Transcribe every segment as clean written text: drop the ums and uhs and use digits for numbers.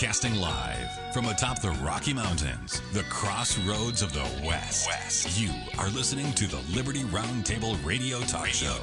Broadcasting live from atop the Rocky Mountains, the crossroads of the West. You are listening to the Liberty Roundtable Radio Talk Show.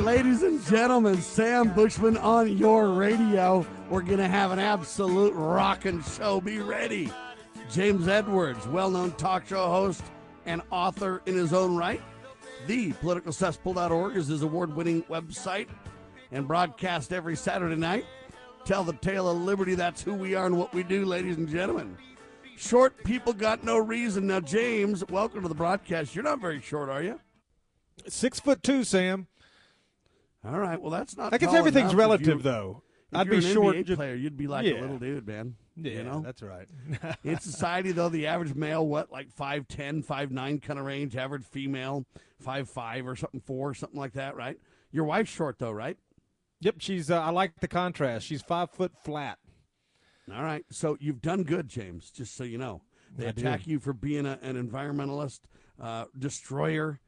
Ladies and gentlemen, Sam Bushman on your radio. We're going to have an absolute rockin' show. Be ready. James Edwards, well-known talk show host and author in his own right. The politicalcesspool.org is his award-winning website and broadcast every Saturday night. Tell the tale of liberty. That's who we are and what we do, ladies and gentlemen. Short people got no reason. Now, James, welcome to the broadcast. You're not very short, are you? 6'2", Sam. All right, well, that's not. I guess everything's relative, though. I'd be short. If you're an NBA player, you'd be like a little dude, man. Yeah, you know? That's right. In society, though, the average male, like 5'10", 5'9", kind of range. Average female, 5'5", or something, 4, something like that, right? Your wife's short, though, right? Yep, she's. I like the contrast. She's 5 foot flat. All right, so you've done good, James. Just so you know, they attack you for being an environmentalist, destroyer.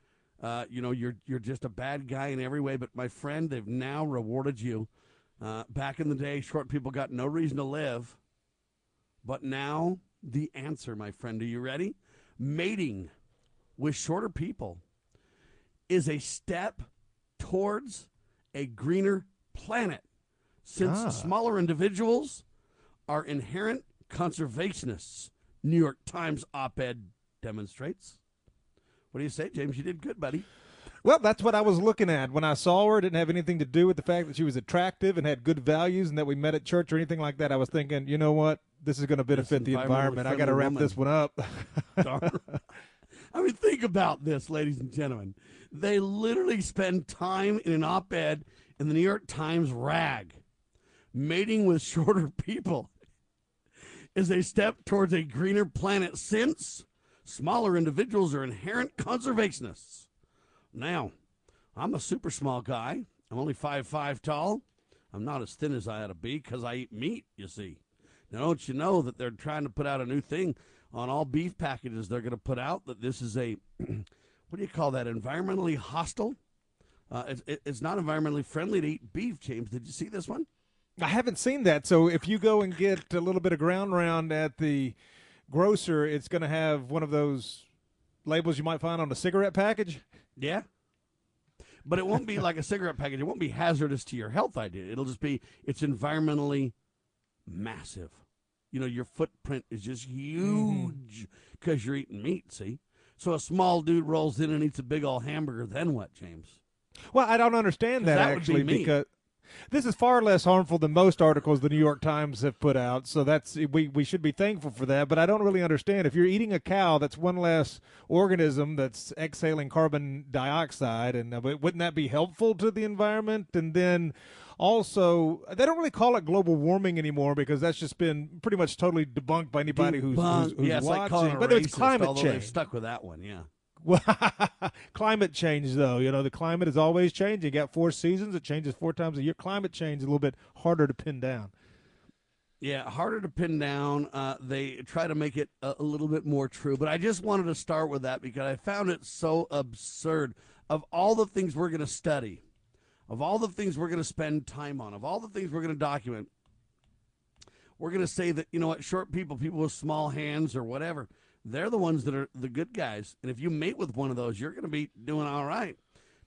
You know, you're just a bad guy in every way. But, my friend, they've now rewarded you. Back in the day, short people got no reason to live. But now the answer, my friend. Are you ready? Mating with shorter people is a step towards a greener planet, since smaller individuals are inherent conservationists, New York Times op-ed demonstrates. What do you say, James? You did good, buddy. Well, that's what I was looking at. When I saw her, it didn't have anything to do with the fact that she was attractive and had good values and that we met at church or anything like that. I was thinking, you know what? This is going to benefit the environment. I got to wrap this one up. I mean, think about this, ladies and gentlemen. They literally spend time in an op-ed in the New York Times rag. Mating with shorter people is a step towards a greener planet since smaller individuals are inherent conservationists. Now, I'm a super small guy. I'm only 5'5 tall. I'm not as thin as I ought to be because I eat meat, you see. Now, don't you know that they're trying to put out a new thing on all beef packages they're going to put out, that this is a, what do you call that, environmentally hostile? It's not environmentally friendly to eat beef, James. Did you see this one? I haven't seen that. So if you go and get a little bit of ground round at the grocer, it's going to have one of those labels you might find on a cigarette package. Yeah. But it won't be like a cigarette package. It won't be hazardous to your health, It'll just be, it's environmentally massive. You know, your footprint is just huge because you're eating meat, see? So a small dude rolls in and eats a big old hamburger. Then what, James? Well, I don't understand that, actually, because this is far less harmful than most articles the New York Times have put out, so that's we should be thankful for that. But I don't really understand. If you're eating a cow, that's one less organism that's exhaling carbon dioxide, and wouldn't that be helpful to the environment? And then also, they don't really call it global warming anymore because that's just been pretty much totally debunked by anybody who's yeah, it's watching. Like calling it racist, it's climate change. Stuck with that one, yeah. Well, climate change, though, you know, the climate is always changing. You got 4 seasons. It changes 4 times a year. Climate change is a little bit harder to pin down. Yeah, harder to pin down. They try to make it a little bit more true. But I just wanted to start with that because I found it so absurd. Of all the things we're going to study, of all the things we're going to spend time on, of all the things we're going to document, we're going to say that, you know what, short people, people with small hands or whatever, they're the ones that are the good guys. And if you mate with one of those, you're going to be doing all right.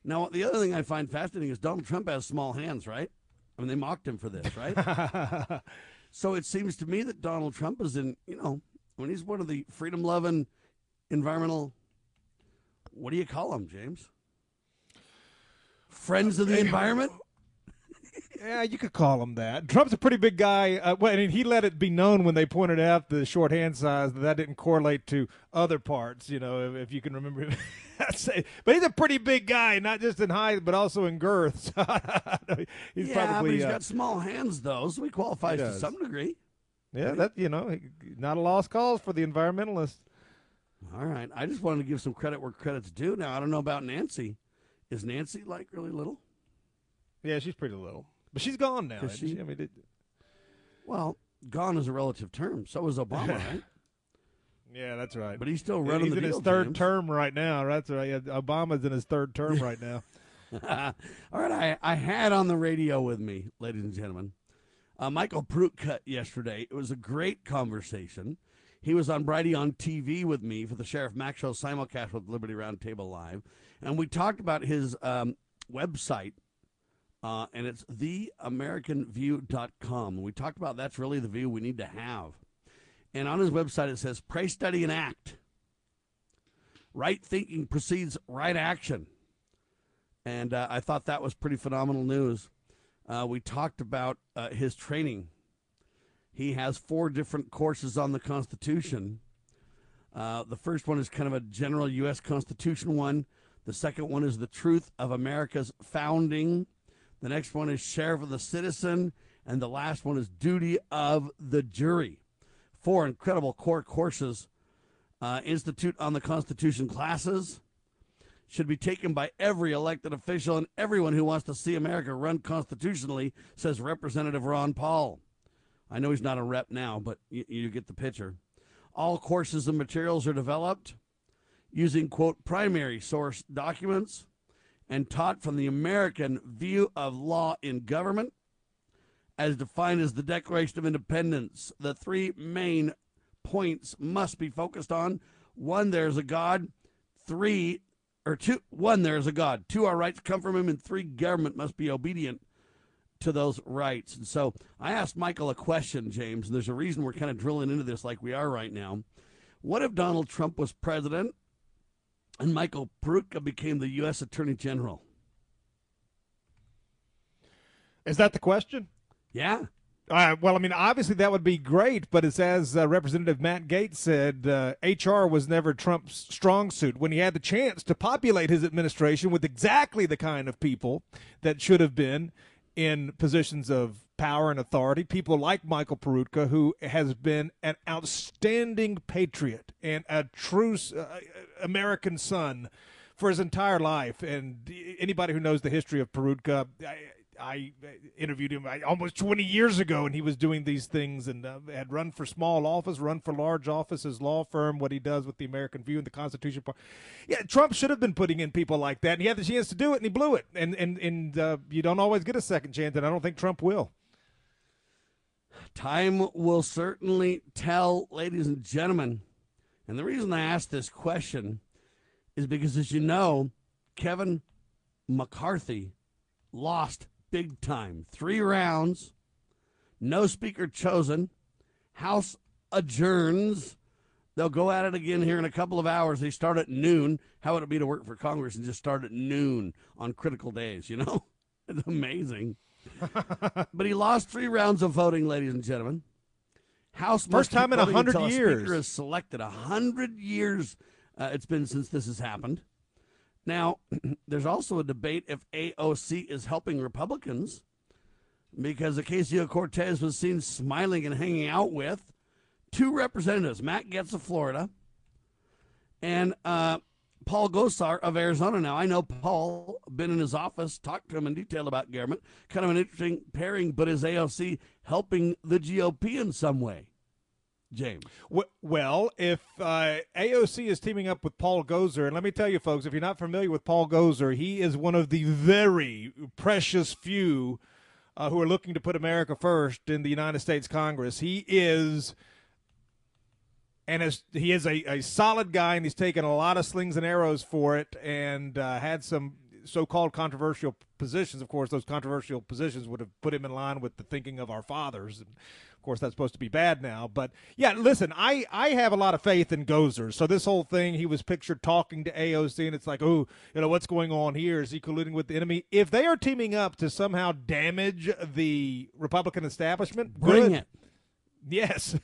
Now, the other thing I find fascinating is Donald Trump has small hands, right? I mean, they mocked him for this, right? So it seems to me that Donald Trump is in, you know, when he's one of the freedom-loving, environmental, what do you call them, James? Friends of the environment? Yeah, you could call him that. Trump's a pretty big guy. Well, I mean, he let it be known when they pointed out the short hand size that didn't correlate to other parts, you know, if you can remember. But he's a pretty big guy, not just in height, but also in girth. He's probably, but he's got small hands, though, so he qualifies to some degree. Yeah, that, you know, not a lost cause for the environmentalists. All right. I just wanted to give some credit where credit's due. Now, I don't know about Nancy. Is Nancy, like, really little? Yeah, she's pretty little. But she's gone now, isn't she? I mean, well, gone is a relative term. So is Obama, right? Yeah, that's right. But he's still running the deal, James. He's in his third term right now. That's right. Yeah, Obama's in his third term right now. All right, I had on the radio with me, ladies and gentlemen, Michael Peroutka yesterday. It was a great conversation. He was on Brady on TV with me for the Sheriff Mack Show simulcast with Liberty Roundtable Live. And we talked about his website, and it's theamericanview.com. We talked about that's really the view we need to have. And on his website, it says, pray, study, and act. Right thinking precedes right action. And I thought that was pretty phenomenal news. We talked about his training. He has 4 different courses on the Constitution. The first one is kind of a general U.S. Constitution one. The second one is the truth of America's founding. The next one is sheriff of the citizen. And the last one is duty of the jury. 4 incredible core courses. Institute on the Constitution classes should be taken by every elected official and everyone who wants to see America run constitutionally, says Representative Ron Paul. I know he's not a rep now, but you get the picture. All courses and materials are developed using, quote, primary source documents and taught from the American view of law in government as defined as the Declaration of Independence. The 3 main points must be focused on. 1, there's a God. 1, there's a God. 2, our rights come from him. And 3, government must be obedient to those rights. And so I asked Michael a question, James, and there's a reason we're kind of drilling into this like we are right now. What if Donald Trump was president and Michael Peroutka became the U.S. Attorney General? Is that the question? Yeah. Well, I mean, obviously that would be great, but it's as Representative Matt Gaetz said, HR was never Trump's strong suit. When he had the chance to populate his administration with exactly the kind of people that should have been in positions of power and authority, people like Michael Peroutka, who has been an outstanding patriot and a true American son for his entire life. And anybody who knows the history of Peroutka, I interviewed him almost 20 years ago, and he was doing these things and had run for small office, run for large office, his law firm, what he does with the American View and the Constitution. Yeah, Trump should have been putting in people like that, and he had the chance to do it, and he blew it. And you don't always get a second chance, and I don't think Trump will. Time will certainly tell, ladies and gentlemen. And the reason I asked this question is because, as you know, Kevin McCarthy lost big time. 3 rounds, no speaker chosen, House adjourns. They'll go at it again here in a couple of hours. They start at noon. How would it be to work for Congress and just start at noon on critical days, you know? It's amazing. But he lost 3 rounds of voting, ladies and gentlemen. House first time in 100 years. Speaker is selected. 100 years it's been since this has happened. Now, there's also a debate if AOC is helping Republicans because Ocasio-Cortez was seen smiling and hanging out with 2 representatives, Matt Gaetz of Florida and Paul Gosar of Arizona now. I know Paul, been in his office, talked to him in detail about government. Kind of an interesting pairing, but is AOC helping the GOP in some way? James. Well, if AOC is teaming up with Paul Gosar, and let me tell you, folks, if you're not familiar with Paul Gosar, he is one of the very precious few who are looking to put America first in the United States Congress. He is, and he is a solid guy, and he's taken a lot of slings and arrows for it, and had some so-called controversial positions. Of course, those controversial positions would have put him in line with the thinking of our fathers. And of course, that's supposed to be bad now. But, yeah, listen, I have a lot of faith in Gosar. So this whole thing, he was pictured talking to AOC, and it's like, oh, you know, what's going on here? Is he colluding with the enemy? If they are teaming up to somehow damage the Republican establishment, bring it. Yes.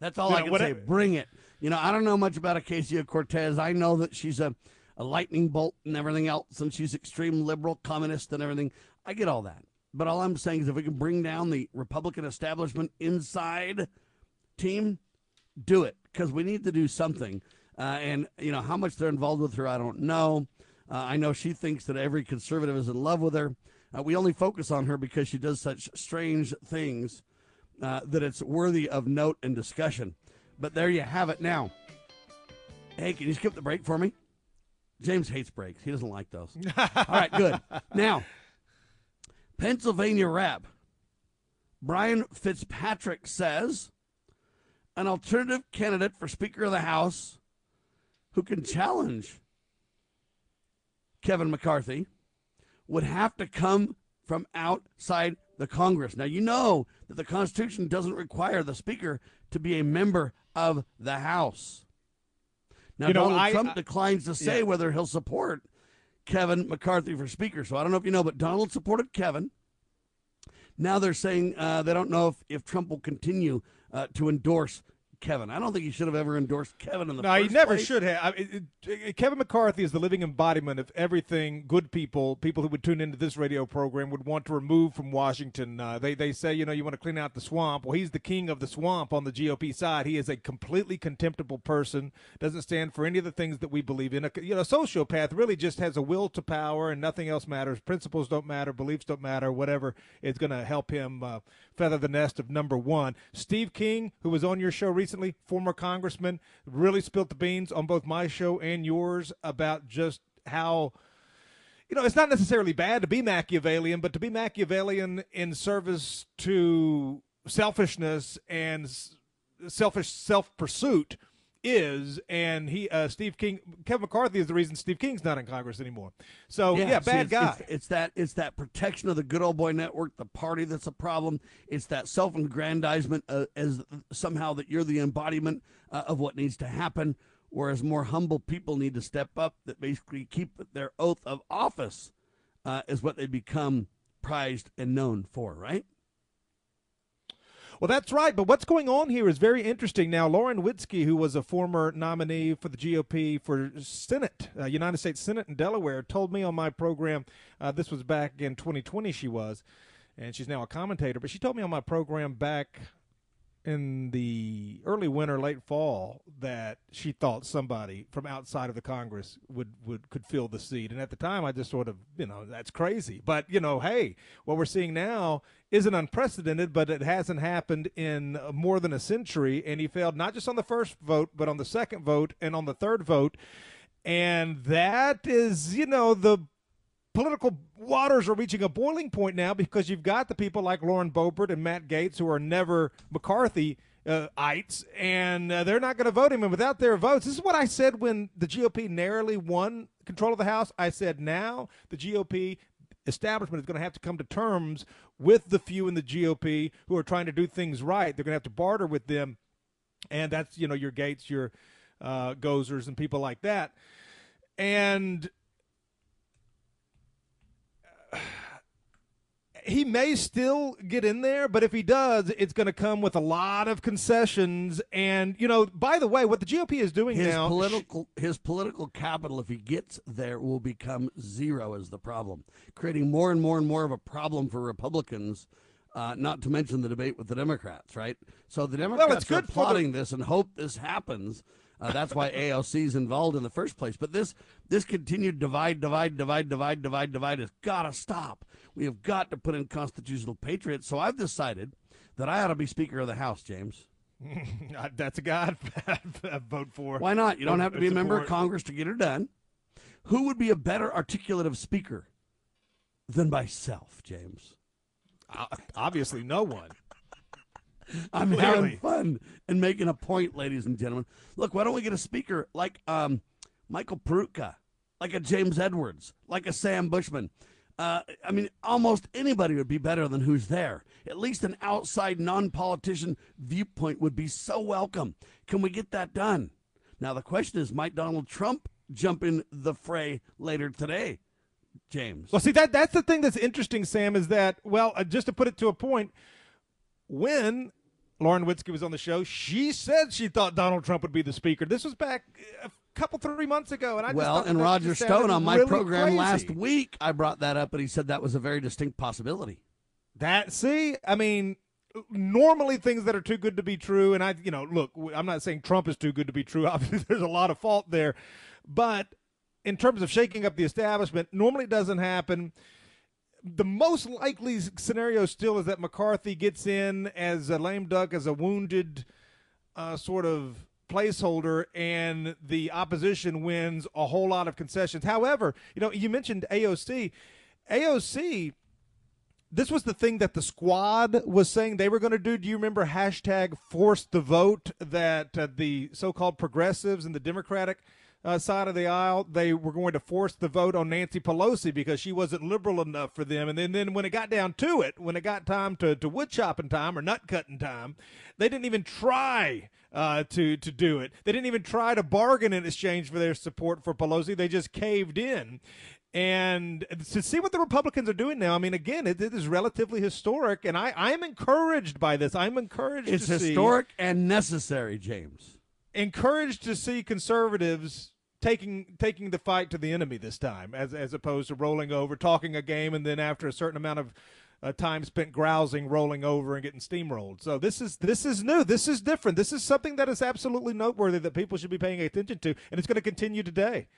That's all I can say. Bring it. You know, I don't know much about Ocasio-Cortez. I know that she's a lightning bolt and everything else, and she's extreme liberal, communist, and everything. I get all that. But all I'm saying is if we can bring down the Republican establishment inside team, do it, because we need to do something. And, you know, how much they're involved with her, I don't know. I know she thinks that every conservative is in love with her. We only focus on her because she does such strange things that it's worthy of note and discussion. But there you have it now. Hey, can you skip the break for me? James hates breaks. He doesn't like those. All right, good. Now, Pennsylvania Rep. Brian Fitzpatrick says an alternative candidate for Speaker of the House who can challenge Kevin McCarthy would have to come from outside the Congress. Now, you know that the Constitution doesn't require the Speaker to be a member of the House. Now, you know, Donald Trump declines to say whether he'll support Kevin McCarthy for Speaker. So I don't know if you know, but Donald supported Kevin. Now they're saying they don't know if Trump will continue to endorse Kevin. I don't think he should have ever endorsed Kevin in the first place. No, he never should have. Kevin McCarthy is the living embodiment of everything good people who would tune into this radio program would want to remove from Washington. They say, you know, you want to clean out the swamp. Well, he's the king of the swamp on the GOP side. He is a completely contemptible person, doesn't stand for any of the things that we believe in. You know, a sociopath really just has a will to power and nothing else matters. Principles don't matter. Beliefs don't matter. Whatever is going to help him feather the nest of number one. Steve King, who was on your show recently, former congressman, really spilt the beans on both my show and yours about just how, you know, it's not necessarily bad to be Machiavellian, but to be Machiavellian in service to selfishness and selfish self-pursuit is, and he, Steve King, Kevin McCarthy is the reason Steve King's not in Congress anymore. So, yeah bad guy. It's that protection of the good old boy network, the party that's a problem. It's that self-aggrandizement as somehow that you're the embodiment of what needs to happen, whereas more humble people need to step up that basically keep their oath of office is what they become prized and known for, right? Well, that's right. But what's going on here is very interesting. Now, Lauren Witzke, who was a former nominee for the GOP for Senate, United States Senate in Delaware, told me on my program, this was back in 2020 she was, and she's now a commentator, but she told me on my program back in the early winter, late fall, that she thought somebody from outside of the Congress could fill the seat. And at the time, I just sort of, you know, that's crazy. But, you know, hey, what we're seeing now isn't unprecedented, but it hasn't happened in more than a century. And he failed not just on the first vote, but on the second vote and on the third vote. And that is, you know, the political waters are reaching a boiling point now because you've got the people like Lauren Boebert and Matt Gaetz who are never McCarthyites, and they're not going to vote him. And without their votes, this is what I said when the GOP narrowly won control of the House. I said now the GOP establishment is going to have to come to terms with the few in the GOP who are trying to do things right. They're going to have to barter with them, and that's, you know, your Gaetz, your Gosars, and people like that. And he may still get in there, but if he does, it's going to come with a lot of concessions. And, you know, by the way, what the GOP is doing now, his political capital, if he gets there, will become zero is the problem, creating more and more and more of a problem for Republicans not to mention the debate with the Democrats, right? So the Democrats are plotting this and hope this happens. That's why AOC is involved in the first place. But this continued divide has got to stop. We have got to put in constitutional patriots. So I've decided that I ought to be Speaker of the House, James. That's a guy I'd vote for. Why not? You don't have to be a member of Congress to get it done. Who would be a better articulative speaker than myself, James? Obviously no one. I'm having fun and making a point, ladies and gentlemen. Look, why don't we get a speaker like Michael Peroutka, like a James Edwards, like a Sam Bushman? I mean, almost anybody would be better than who's there. At least an outside, non-politician viewpoint would be so welcome. Can we get that done? Now, the question is, might Donald Trump jump in the fray later today, James? Well, see, that's the thing that's interesting, Sam, is that, well, just to put it to a point, when Lauren Witzke was on the show, she said she thought Donald Trump would be the speaker. This was back a couple, 3 months ago. And Roger Stone on my program last week, I brought that up, and he said that was a very distinct possibility. I mean, normally things that are too good to be true, and look, I'm not saying Trump is too good to be true. Obviously, there's a lot of fault there. But in terms of shaking up the establishment, normally it doesn't happen. The most likely scenario still is that McCarthy gets in as a lame duck, as a wounded sort of placeholder, and the opposition wins a whole lot of concessions. However, you mentioned AOC. AOC, this was the thing that the Squad was saying they were going to do. Do you remember #ForceTheVote, that the so-called progressives and the Democratic side of the aisle, they were going to force the vote on Nancy Pelosi because she wasn't liberal enough for them. And then when it got down to it, when it got time to wood chopping time or nut cutting time, they didn't even try to do it. They didn't even try to bargain in exchange for their support for Pelosi. They just caved in. And to see what the Republicans are doing now, I mean, again, it is relatively historic, and I'm encouraged by this. I'm encouraged to see. It's historic and necessary, James. Encouraged to see conservatives taking the fight to the enemy this time, as opposed to rolling over, talking a game, and then after a certain amount of time spent grousing, rolling over and getting steamrolled. So this is new. This is different. This is something that is absolutely noteworthy that people should be paying attention to, and it's going to continue today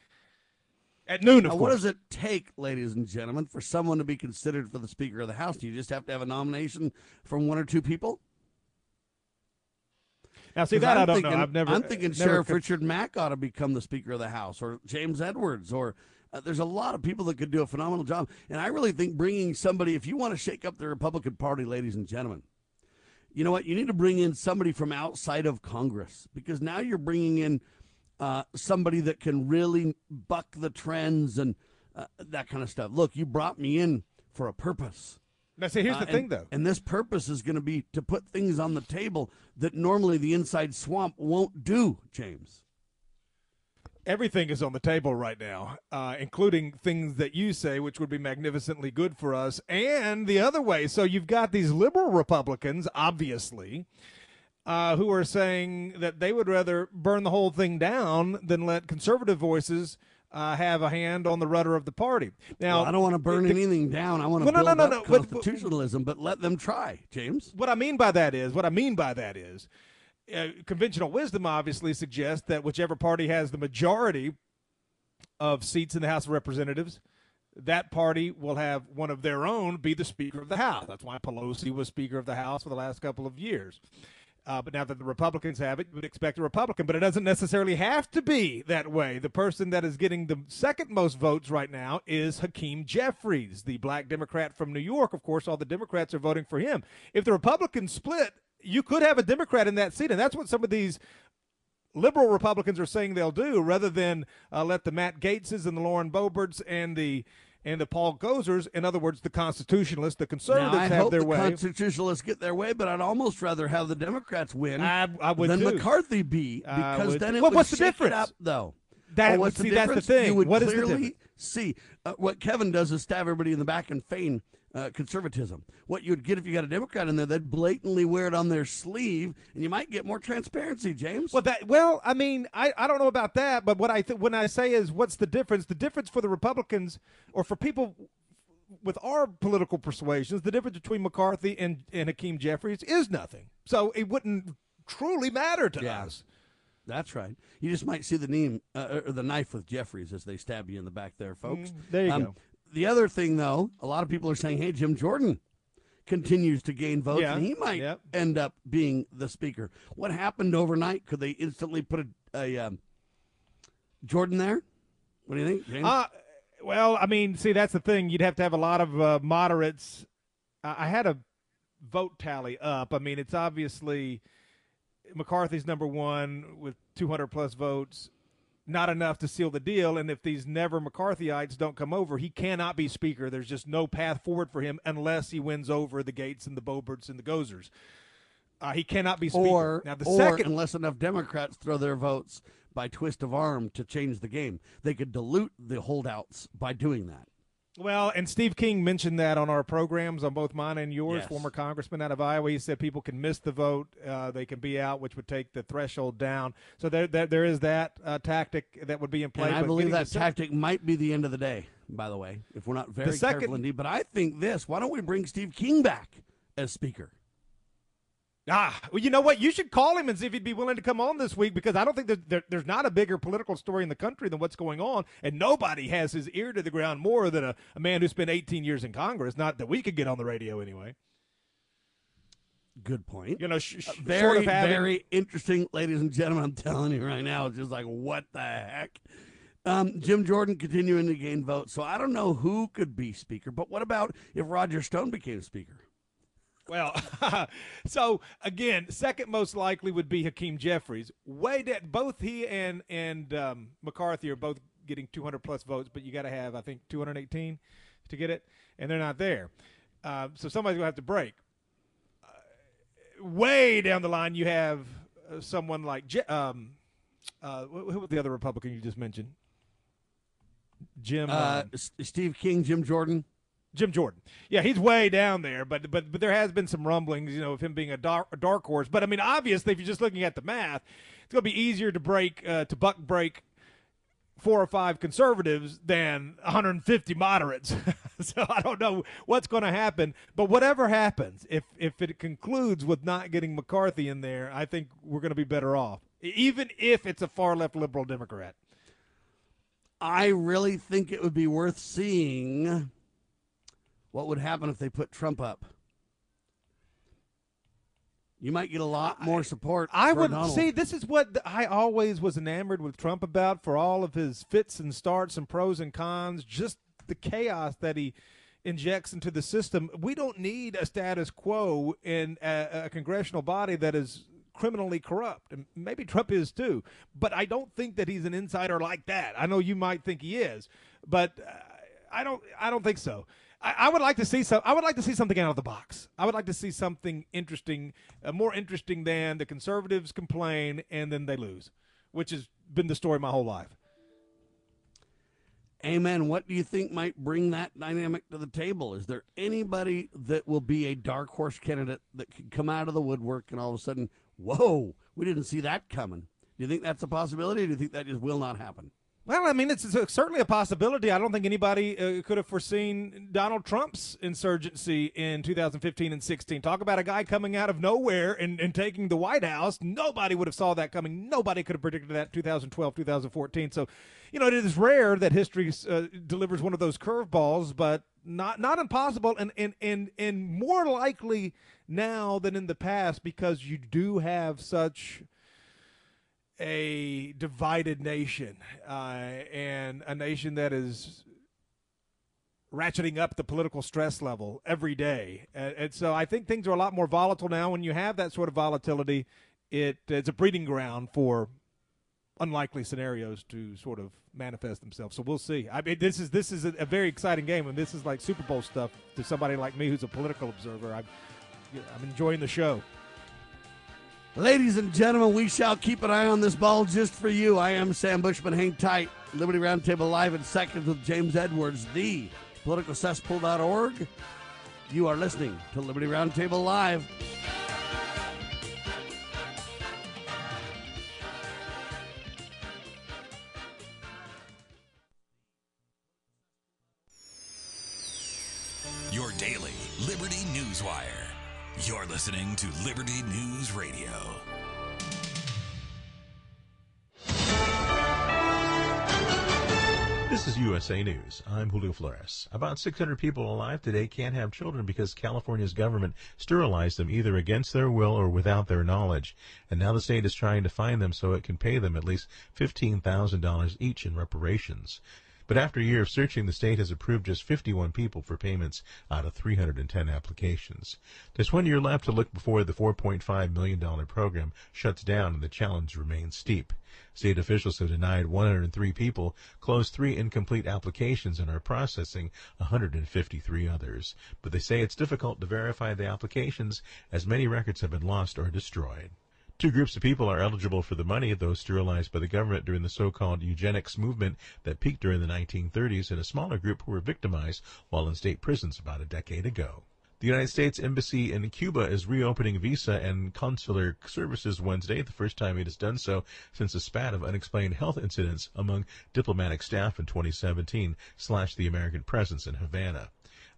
at noon, of course. What does it take, ladies and gentlemen, for someone to be considered for the Speaker of the House? Do you just have to have a nomination from one or two people? Now, see, that I don't know. I'm thinking Sheriff Richard Mack ought to become the Speaker of the House, or James Edwards, or there's a lot of people that could do a phenomenal job. And I really think bringing somebody, if you want to shake up the Republican Party, ladies and gentlemen, you know what? You need to bring in somebody from outside of Congress, because now you're bringing in somebody that can really buck the trends and that kind of stuff. Look, you brought me in for a purpose. Now, see, here's the thing, though. And this purpose is going to be to put things on the table that normally the inside swamp won't do, James. Everything is on the table right now, including things that you say, which would be magnificently good for us, and the other way. So you've got these liberal Republicans, obviously, who are saying that they would rather burn the whole thing down than let conservative voices have a hand on the rudder of the party. Now, I don't want to burn anything down. I want to build up constitutionalism, but let them try, James. What I mean by that is, conventional wisdom obviously suggests that whichever party has the majority of seats in the House of Representatives, that party will have one of their own be the Speaker of the House. That's why Pelosi was Speaker of the House for the last couple of years. But now that the Republicans have it, you would expect a Republican. But it doesn't necessarily have to be that way. The person that is getting the second most votes right now is Hakeem Jeffries, the black Democrat from New York. Of course, all the Democrats are voting for him. If the Republicans split, you could have a Democrat in that seat. And that's what some of these liberal Republicans are saying they'll do, rather than let the Matt Gaetzes and the Lauren Boeberts and the Paul Gosars, in other words, the constitutionalists, the conservatives, have their way. I hope the constitutionalists get their way, but I'd almost rather have the Democrats win than McCarthy be, because then it would shake it up, though. What's the difference? That's the thing. You would clearly see. What Kevin does is stab everybody in the back and feign conservatism. What you'd get if you got a Democrat in there, they'd blatantly wear it on their sleeve, and you might get more transparency, James. I mean, I don't know about that, but what I say is, what's the difference? The difference for the Republicans, or for people with our political persuasions, the difference between McCarthy and Hakeem Jeffries is nothing. So it wouldn't truly matter to us. That's right. You just might see the name or the knife with Jeffries as they stab you in the back there, folks. There you go. The other thing, though, a lot of people are saying, hey, Jim Jordan continues to gain votes, and he might end up being the speaker. What happened overnight? Could they instantly put a Jordan there? What do you think, James? Well, I mean, see, that's the thing. You'd have to have a lot of moderates. I had a vote tally up. I mean, it's obviously McCarthy's number one with 200-plus votes, not enough to seal the deal. And if these never-McCarthyites don't come over, he cannot be speaker. There's just no path forward for him unless he wins over the Gaetz and the Boeberts and the Gosars. He cannot be speaker. Or unless enough Democrats throw their votes by twist of arm to change the game. They could dilute the holdouts by doing that. Well, and Steve King mentioned that on our programs, on both mine and yours, former congressman out of Iowa. He said people can miss the vote. They can be out, which would take the threshold down. So there is that tactic that would be in play. And I believe that tactic might be the end of the day, by the way, if we're not very careful indeed. But I think this, why don't we bring Steve King back as speaker? Well, you know what? You should call him and see if he'd be willing to come on this week, because I don't think there's not a bigger political story in the country than what's going on, and nobody has his ear to the ground more than a man who spent 18 years in Congress, not that we could get on the radio anyway. Good point. You know, very interesting, ladies and gentlemen. I'm telling you right now, it's just like, what the heck? Jim Jordan continuing to gain votes, so I don't know who could be speaker, but what about if Roger Stone became speaker? Well, so, again, second most likely would be Hakeem Jeffries. Both he and McCarthy are both getting 200-plus votes, but you got to have, I think, 218 to get it, and they're not there. So somebody's going to have to break. Way down the line, you have someone like who was the other Republican you just mentioned? Steve King, Jim Jordan. Jim Jordan. Yeah, he's way down there, but there has been some rumblings, you know, of him being a dark horse. But, I mean, obviously, if you're just looking at the math, it's going to be easier to buck break 4 or 5 conservatives than 150 moderates. So I don't know what's going to happen. But whatever happens, if it concludes with not getting McCarthy in there, I think we're going to be better off, even if it's a far-left liberal Democrat. I really think it would be worth seeing what would happen if they put Trump up. You might get a lot more support. I would see. This is what I always was enamored with Trump about, for all of his fits and starts and pros and cons, just the chaos that he injects into the system. We don't need a status quo in a congressional body that is criminally corrupt, and maybe Trump is too. But I don't think that he's an insider like that. I know you might think he is, but I don't think so. I would like to see I would like to see something out of the box. I would like to see something interesting, more interesting than the conservatives complain and then they lose, which has been the story my whole life. Amen. What do you think might bring that dynamic to the table? Is there anybody that will be a dark horse candidate that could come out of the woodwork and all of a sudden, whoa, we didn't see that coming? Do you think that's a possibility, or do you think that just will not happen? Well, I mean, it's certainly a possibility. I don't think anybody could have foreseen Donald Trump's insurgency in 2015 and 16. Talk about a guy coming out of nowhere and taking the White House. Nobody would have saw that coming. Nobody could have predicted that in 2012, 2014. So, you know, it is rare that history delivers one of those curveballs, but not impossible and more likely now than in the past, because you do have such a divided nation, and a nation that is ratcheting up the political stress level every day. And so I think things are a lot more volatile now. When you have that sort of volatility, it's a breeding ground for unlikely scenarios to sort of manifest themselves. So we'll see. I mean, this is a very exciting game, and this is like Super Bowl stuff to somebody like me who's a political observer. I'm enjoying the show. Ladies and gentlemen, we shall keep an eye on this ball just for you. I am Sam Bushman. Hang tight. Liberty Roundtable live in seconds with James Edwards, the politicalcesspool.org. You are listening to Liberty Roundtable Live. Liberty Newswire. You're listening to Liberty News Radio. This is USA News. I'm Julio Flores. About 600 people alive today can't have children because California's government sterilized them either against their will or without their knowledge. And now the state is trying to find them so it can pay them at least $15,000 each in reparations. But after a year of searching, the state has approved just 51 people for payments out of 310 applications. There's 1 year left to look before the $4.5 million program shuts down and the challenge remains steep. State officials have denied 103 people, closed 3 incomplete applications, and are processing 153 others. But they say it's difficult to verify the applications as many records have been lost or destroyed. 2 groups of people are eligible for the money, those sterilized by the government during the so-called eugenics movement that peaked during the 1930s, and a smaller group who were victimized while in state prisons about a decade ago. The United States Embassy in Cuba is reopening visa and consular services Wednesday, the first time it has done so since a spat of unexplained health incidents among diplomatic staff in 2017 slashed the American presence in Havana.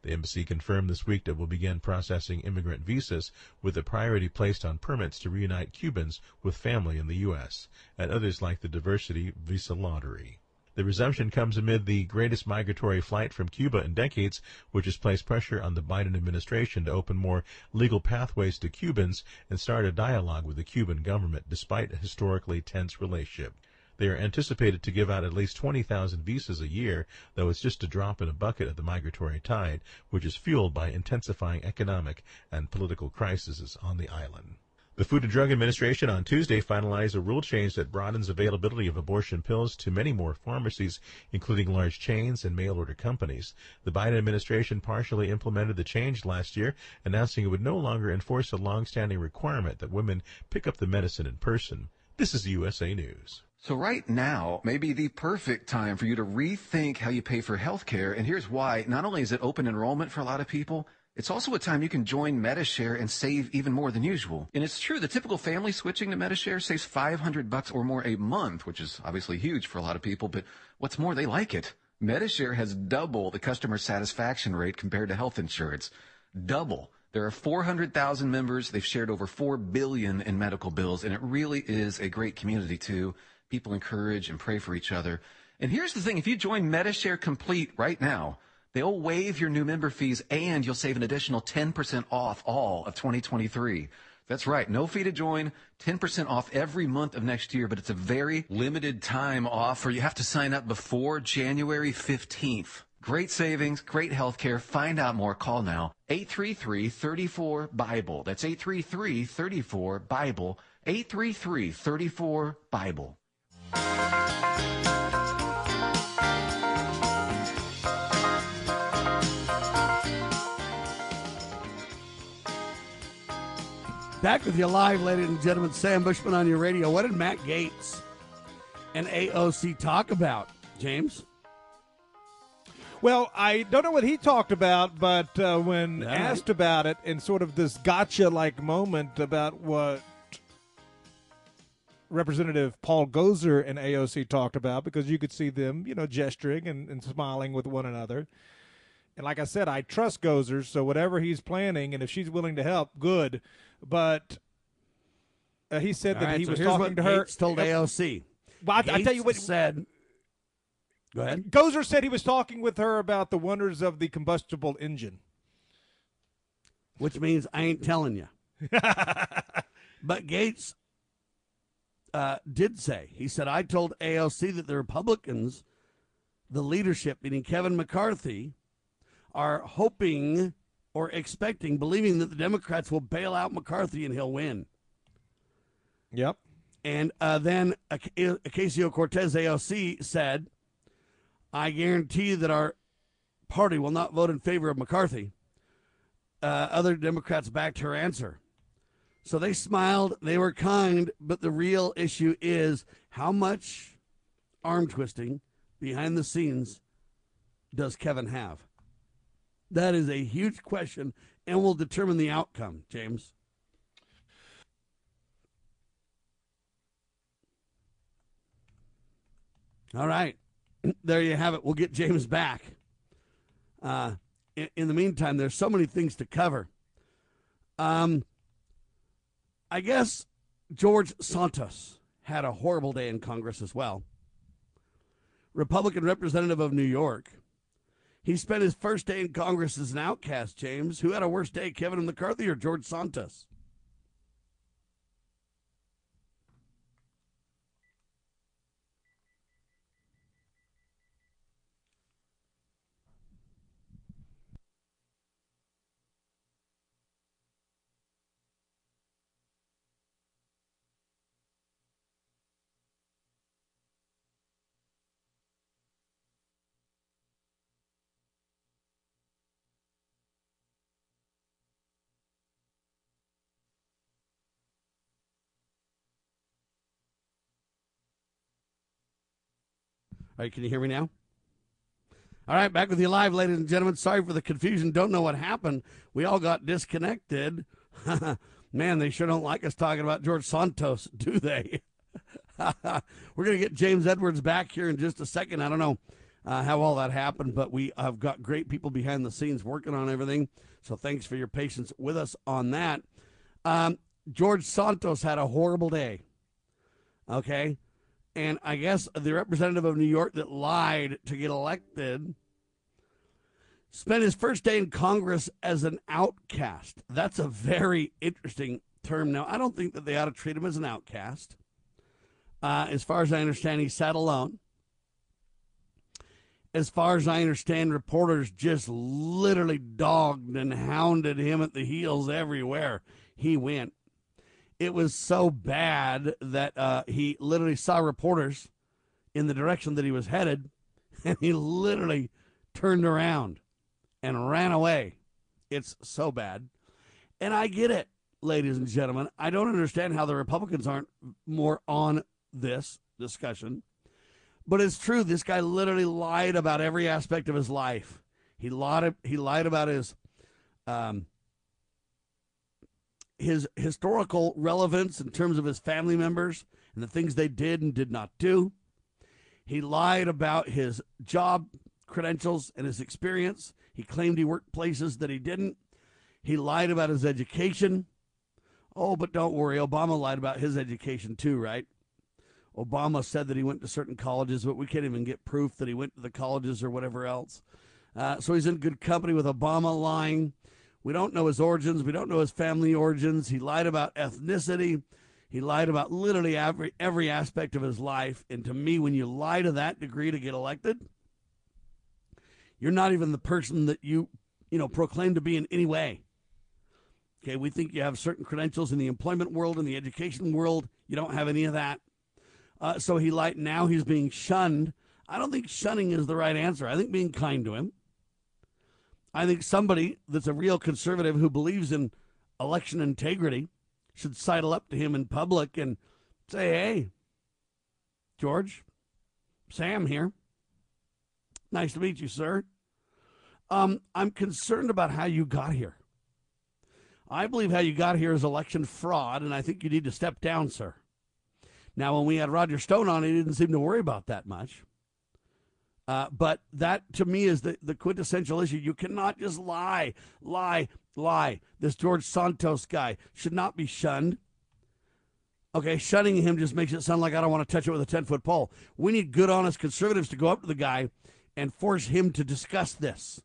The embassy confirmed this week that it will begin processing immigrant visas with a priority placed on permits to reunite Cubans with family in the U.S. and others like the diversity visa lottery. The resumption comes amid the greatest migratory flight from Cuba in decades, which has placed pressure on the Biden administration to open more legal pathways to Cubans and start a dialogue with the Cuban government, despite a historically tense relationship. They are anticipated to give out at least 20,000 visas a year, though it's just a drop in a bucket of the migratory tide, which is fueled by intensifying economic and political crises on the island. The Food and Drug Administration on Tuesday finalized a rule change that broadens availability of abortion pills to many more pharmacies, including large chains and mail-order companies. The Biden administration partially implemented the change last year, announcing it would no longer enforce a long-standing requirement that women pick up the medicine in person. This is USA News. So right now may be the perfect time for you to rethink how you pay for health care, and here's why. Not only is it open enrollment for a lot of people, it's also a time you can join MediShare and save even more than usual. And it's true, the typical family switching to MediShare saves $500 or more a month, which is obviously huge for a lot of people, but what's more, they like it. MediShare has double the customer satisfaction rate compared to health insurance. Double. There are 400,000 members. They've shared over $4 billion in medical bills, and it really is a great community, too. People encourage and pray for each other. And here's the thing. If you join MediShare Complete right now, they'll waive your new member fees, and you'll save an additional 10% off all of 2023. That's right. No fee to join, 10% off every month of next year, but it's a very limited time offer. You have to sign up before January 15th. Great savings, great healthcare. Find out more. Call now. 833-34-BIBLE. That's 833-34-BIBLE. 833-34-BIBLE. Back with you live, ladies and gentlemen. Sam Bushman on your radio. What did Matt Gaetz and AOC talk about, James? Well, I don't know what he talked about, but when asked about it in sort of this gotcha-like moment about what Representative Paul Gosar and AOC talked about, because you could see them, you know, gesturing and smiling with one another. And like I said, I trust Gosar, so whatever he's planning, and if she's willing to help, good. But he said that he was talking to her. Gaetz told AOC. Well, I tell you what he said. Go ahead. Gosar said he was talking with her about the wonders of the combustible engine. Which means I ain't telling you. But Gaetz did say, he said, I told AOC that the Republicans, the leadership, meaning Kevin McCarthy, are hoping or expecting, believing that the Democrats will bail out McCarthy and he'll win. Yep. And then Ocasio-Cortez, AOC, said, I guarantee you that our party will not vote in favor of McCarthy. Other Democrats backed her answer. So they smiled, they were kind, but the real issue is how much arm twisting behind the scenes does Kevin have? That is a huge question and will determine the outcome, James. All right. There you have it. We'll get James back. in the meantime, there's so many things to cover. I guess George Santos had a horrible day in Congress as well. Republican representative of New York. He spent his first day in Congress as an outcast, James. Who had a worse day, Kevin McCarthy or George Santos? All right, can you hear me now? All right, back with you live, ladies and gentlemen. Sorry for the confusion. Don't know what happened. We all got disconnected. Man, they sure don't like us talking about George Santos, do they? We're going to get James Edwards back here in just a second. I don't know how all that happened, but we have got great people behind the scenes working on everything. So thanks for your patience with us on that. George Santos had a horrible day. Okay. And I guess the representative of New York that lied to get elected spent his first day in Congress as an outcast. That's a very interesting term. Now, I don't think that they ought to treat him as an outcast. As far as I understand, he sat alone. As far as I understand, reporters just literally dogged and hounded him at the heels everywhere he went. It was so bad that he literally saw reporters in the direction that he was headed, and he literally turned around and ran away. It's so bad. And I get it, ladies and gentlemen. I don't understand how the Republicans aren't more on this discussion. But it's true. This guy literally lied about every aspect of his life. He lied about his historical relevance in terms of his family members and the things they did and did not do. He lied about his job credentials and his experience. He claimed he worked places that he didn't. He lied about his education. Oh, but don't worry, Obama lied about his education too, right? Obama said that he went to certain colleges, but we can't even get proof that he went to the colleges or whatever else. So he's in good company with Obama lying. We don't know his origins. We don't know his family origins. He lied about ethnicity. He lied about literally every aspect of his life. And to me, when you lie to that degree to get elected, you're not even the person that you proclaim to be in any way. Okay, we think you have certain credentials in the employment world, in the education world. You don't have any of that. So he lied. Now he's being shunned. I don't think shunning is the right answer. I think being kind to him. I think somebody that's a real conservative who believes in election integrity should sidle up to him in public and say, hey, George, Sam here. Nice to meet you, sir. I'm concerned about how you got here. I believe how you got here is election fraud, and I think you need to step down, sir. Now, when we had Roger Stone on, he didn't seem to worry about that much. But that, to me, is the quintessential issue. You cannot just lie. This George Santos guy should not be shunned. Okay, shunning him just makes it sound like I don't want to touch it with a 10-foot pole. We need good, honest conservatives to go up to the guy and force him to discuss this.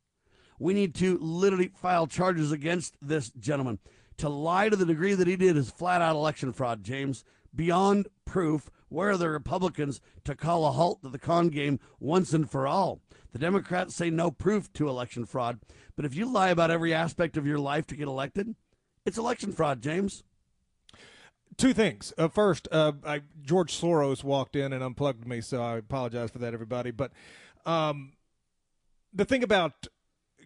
We need to literally file charges against this gentleman. To lie to the degree that he did is flat-out election fraud, James. Beyond proof. Where are the Republicans to call a halt to the con game once and for all? The Democrats say no proof to election fraud. But if you lie about every aspect of your life to get elected, it's election fraud, James. Two things. First, George Soros walked in and unplugged me, so I apologize for that, everybody. But the thing about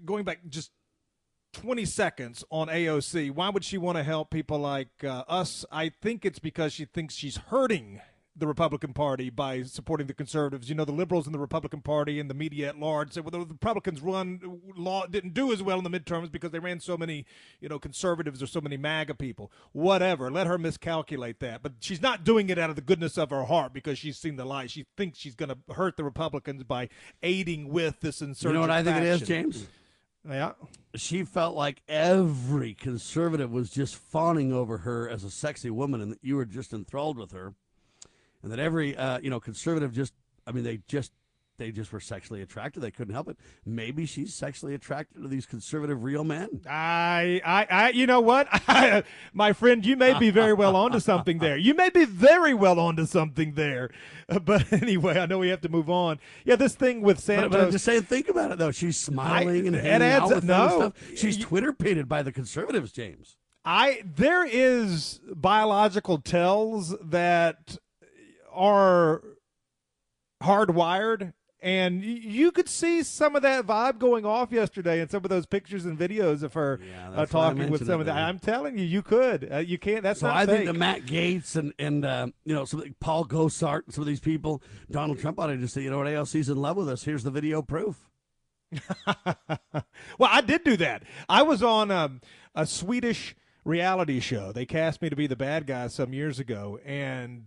going back just 20 seconds on AOC, why would she want to help people like us? I think it's because she thinks she's hurting the Republican Party by supporting the conservatives. You know, the liberals in the Republican Party and the media at large said, well, the Republicans didn't do as well in the midterms because they ran so many, conservatives or so many MAGA people. Whatever. Let her miscalculate that. But she's not doing it out of the goodness of her heart because she's seen the lie. She thinks she's going to hurt the Republicans by aiding with this insurgent faction. You know what I think it is, James? Yeah. She felt like every conservative was just fawning over her as a sexy woman and that you were just enthralled with her. And that every, conservative just, I mean, they just were sexually attracted. They couldn't help it. Maybe she's sexually attracted to these conservative real men. My friend, you may be very well onto something there. You may be very well onto something there. But anyway, I know we have to move on. Yeah, this thing with Santos. But I'm just saying, think about it, though. She's smiling and hanging out with them and stuff. She's Twitter-pated by the conservatives, James. There is biological tells that are hardwired. And you could see some of that vibe going off yesterday in some of those pictures and videos of her talking with some of that. I'm telling you, you could. You can't. That's so not fake. I think the Matt Gaetz and some of Paul Gosar, some of these people, Donald Trump ought to just say, you know what, AOC's in love with us. Here's the video proof. Well, I did do that. I was on a Swedish reality show. They cast me to be the bad guy some years ago. And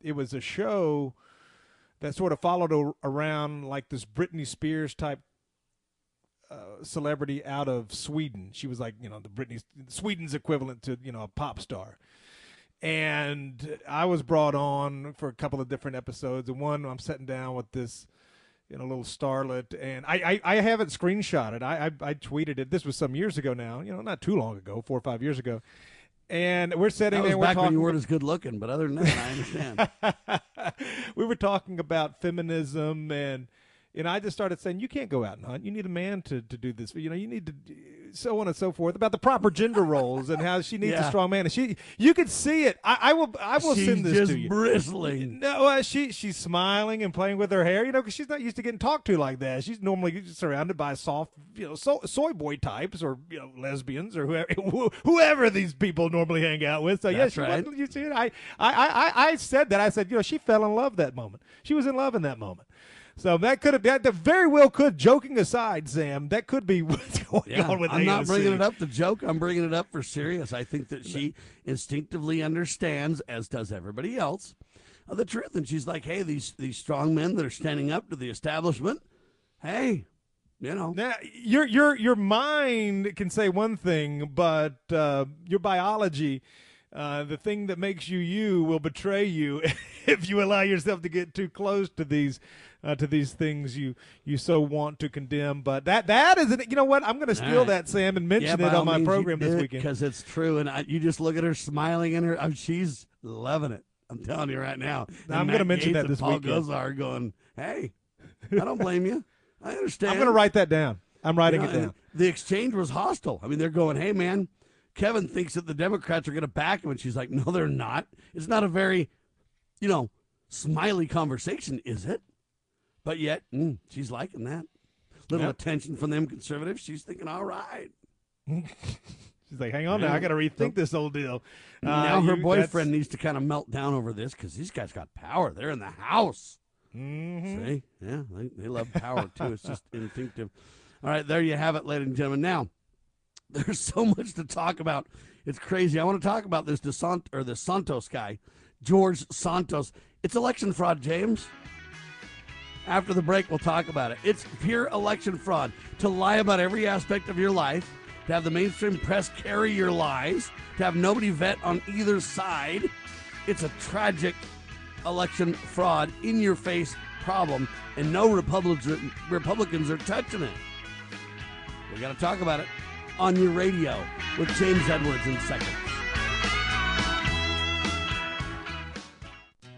it was a show that sort of followed around like this Britney Spears type celebrity out of Sweden. She was like, Sweden's equivalent to, a pop star. And I was brought on for a couple of different episodes. And one, I'm sitting down with this, little starlet. And I haven't screenshotted. I tweeted it. This was some years ago now, not too long ago, 4 or 5 years ago. And we're sitting there. We're back talking when you weren't as good looking, but other than that, I understand. We were talking about feminism, and I just started saying, you can't go out and hunt. You need a man to do this. You need to so on and so forth about the proper gender roles and how she needs a strong man. And you could see it. I will send this to you. She's just bristling. No, she's smiling and playing with her hair. Because she's not used to getting talked to like that. She's normally surrounded by soft, soy boy types or lesbians or whoever these people normally hang out with. So yes, yeah, right. You see it. I said that. I said she fell in love that moment. She was in love in that moment. So that very well could, joking aside, Sam, that could be what's going on with AOC. I'm not bringing it up to joke. I'm bringing it up for serious. I think that she instinctively understands, as does everybody else, the truth. And she's like, hey, these strong men that are standing up to the establishment, hey, Now, your mind can say one thing, but your biology, the thing that makes you will betray you if you allow yourself to get too close to these things you so want to condemn. But that is it. You know what? I'm going to steal that, Sam, and mention it on my program this weekend because it's true. And you just look at her smiling and she's loving it. I'm telling you right now. I'm going to mention that this weekend. Paul Gosar going, hey, I don't blame you. I understand. I'm going to write that down. I'm writing it down. The exchange was hostile. I mean, they're going, hey, man, Kevin thinks that the Democrats are going to back him. And she's like, no, they're not. It's not a very, smiley conversation, is it? But yet, she's liking that. Little attention from them conservatives. She's thinking, all right. She's like, hang on now. I got to rethink this whole deal. Now her boyfriend needs to kind of melt down over this because these guys got power. They're in the house. Mm-hmm. See? Yeah, they love power, too. It's just instinctive. All right, there you have it, ladies and gentlemen. Now, there's so much to talk about. It's crazy. I want to talk about this the Santos guy, George Santos. It's election fraud, James. After the break, we'll talk about it. It's pure election fraud to lie about every aspect of your life, to have the mainstream press carry your lies, to have nobody vet on either side. It's a tragic election fraud, in-your-face problem, and no Republicans are touching it. We got to talk about it on your radio with James Edwards in seconds.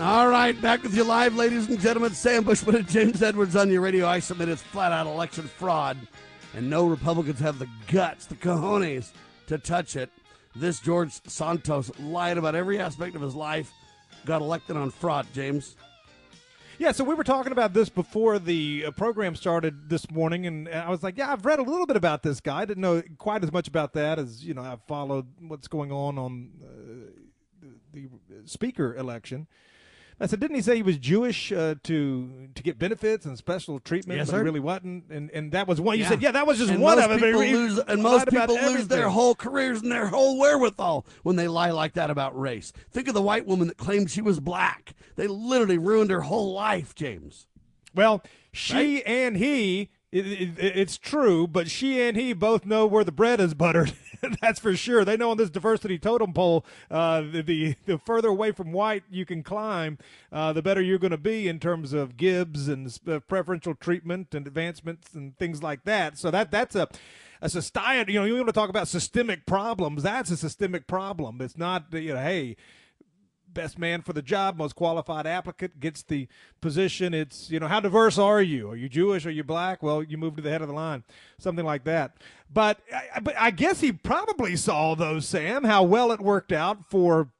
All right, back with you live, ladies and gentlemen. Sam Bushman and James Edwards on your radio. I submit it's flat-out election fraud, and no Republicans have the guts, the cojones, to touch it. This George Santos lied about every aspect of his life, got elected on fraud, James. Yeah, so we were talking about this before the program started this morning, and I was like, yeah, I've read a little bit about this guy. I didn't know quite as much about that as, you know, I've followed what's going on the speaker election. I said, didn't he say he was Jewish to get benefits and special treatment? Yes, sir. But he really wasn't. And that was one. You said, yeah, that was just one of them. And most people lose their whole careers and their whole wherewithal when they lie like that about race. Think of the white woman that claimed she was black. They literally ruined her whole life, James. Well, she right? and he, it's true, but she and he both know where the bread is buttered. That's for sure. They know on this diversity totem pole, the further away from white you can climb, the better you're going to be in terms of gibs and preferential treatment and advancements and things like that. So that's a society. You know, you want to talk about systemic problems. That's a systemic problem. It's not, you know, hey, best man for the job, most qualified applicant gets the position. It's, you know, how diverse are you? Are you Jewish? Are you black? Well, you move to the head of the line, something like that. But I guess he probably saw, though, Sam, how well it worked out for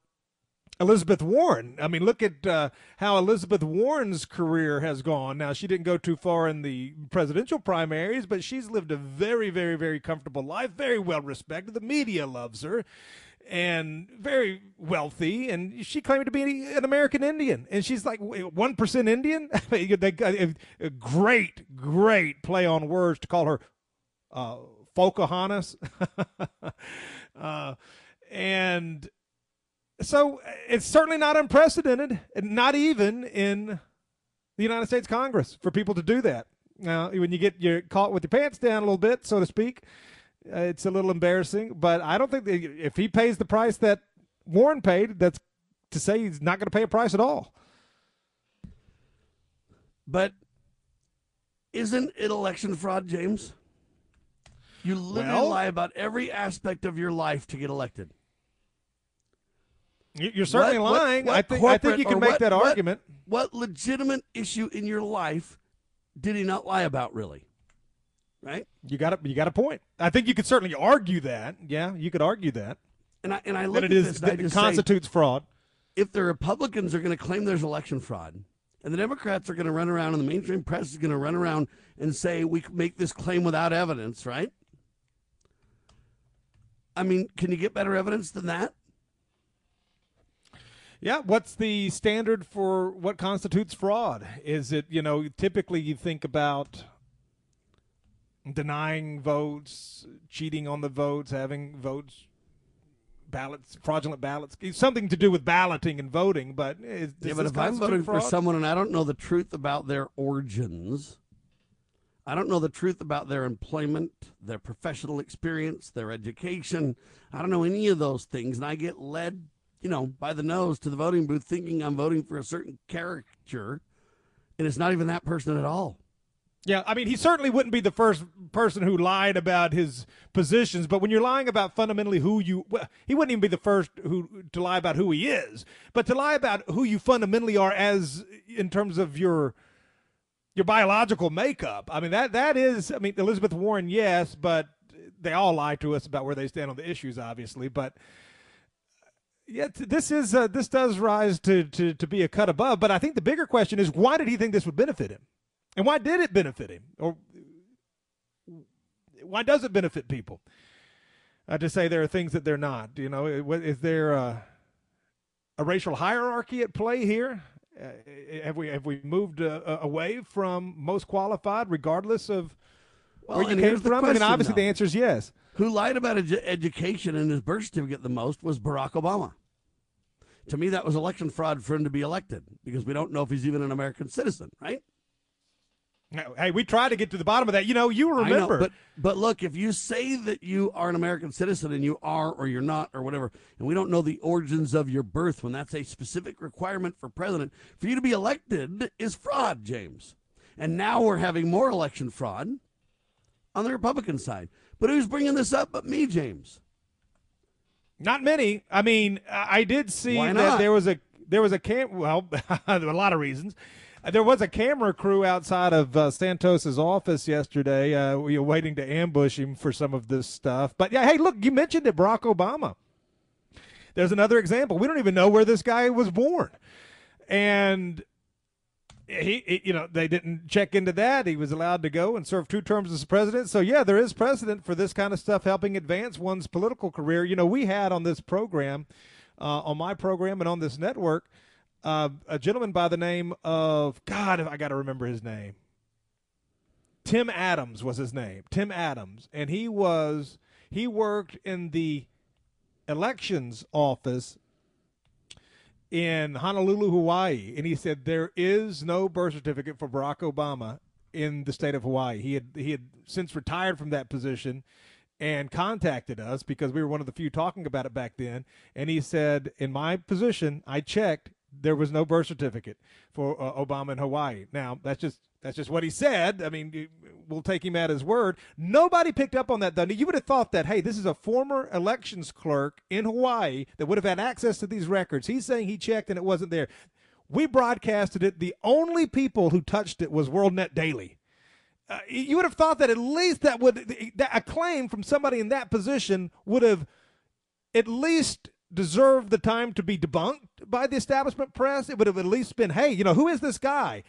Elizabeth Warren. I mean, look at how Elizabeth Warren's career has gone. Now, she didn't go too far in the presidential primaries, but she's lived a very, very, very comfortable life, very well respected. The media loves her. And very wealthy, and she claimed to be an American Indian. And she's like 1% Indian? A great, great play on words to call her Pocahontas. And so it's certainly not unprecedented, not even in the United States Congress, for people to do that. Now, when you're caught with your pants down a little bit, so to speak, it's a little embarrassing, but I don't think that if he pays the price that Warren paid, that's to say he's not going to pay a price at all. But isn't it election fraud, James? You literally lie about every aspect of your life to get elected. You're certainly lying. I think you can make that argument. What legitimate issue in your life did he not lie about, really? Right? You got a point. I think you could certainly argue that. Yeah, you could argue that. And I look at this and I just say, constitutes fraud. If the Republicans are going to claim there's election fraud, and the Democrats are going to run around and the mainstream press is going to run around and say we make this claim without evidence, right? I mean, can you get better evidence than that? Yeah, what's the standard for what constitutes fraud? Is it, you know, typically you think about denying votes, cheating on the votes, having votes, ballots, fraudulent ballots, something to do with balloting and voting. But but if I'm voting for someone and I don't know the truth about their origins, I don't know the truth about their employment, their professional experience, their education, I don't know any of those things, and I get led, you know, by the nose to the voting booth thinking I'm voting for a certain character, and it's not even that person at all. Yeah, I mean, he certainly wouldn't be the first person who lied about his positions, but when you're lying about fundamentally who you he wouldn't even be the first who to lie about who he is, but to lie about who you fundamentally are as in terms of your biological makeup. I mean, that is, I mean, Elizabeth Warren, yes, but they all lie to us about where they stand on the issues, obviously, but yeah, this is this does rise to be a cut above, but I think the bigger question is, why did he think this would benefit him? And why did it benefit him? Or why does it benefit people? To say there are things that they're not, you know, is there a racial hierarchy at play here? Have we moved away from most qualified, regardless of where you came from? I mean, obviously the answer is yes. Who lied about education and his birth certificate the most was Barack Obama. To me, that was election fraud for him to be elected, because we don't know if he's even an American citizen, right? Hey, we tried to get to the bottom of that. You know, you remember. I know, but look, if you say that you are an American citizen and you are or you're not or whatever, and we don't know the origins of your birth, when that's a specific requirement for president, for you to be elected is fraud, James. And now we're having more election fraud on the Republican side. But who's bringing this up but me, James? Not many. I mean, I did see that there was a camp. Well, there were a lot of reasons. There was a camera crew outside of Santos's office yesterday. We were waiting to ambush him for some of this stuff. But, yeah, hey, look, you mentioned it, Barack Obama. There's another example. We don't even know where this guy was born. And, he you know, they didn't check into that. He was allowed to go and serve 2 terms as president. So, yeah, there is precedent for this kind of stuff helping advance one's political career. You know, we had on this program, on my program and on this network, a gentleman by the name of, God, I got to remember his name. Tim Adams was his name, Tim Adams. And he worked in the elections office in Honolulu, Hawaii. And he said, there is no birth certificate for Barack Obama in the state of Hawaii. He had since retired from that position and contacted us because we were one of the few talking about it back then. And he said, in my position, I checked. There was no birth certificate for Obama in Hawaii. Now, that's just what he said. I mean, we'll take him at his word. Nobody picked up on that, though. Now, you would have thought that, hey, this is a former elections clerk in Hawaii that would have had access to these records. He's saying he checked and it wasn't there. We broadcasted it. The only people who touched it was WorldNet Daily. You would have thought that at least that a claim from somebody in that position would have at least deserved the time to be debunked by the establishment press. It would have at least been, hey, you know, who is this guy?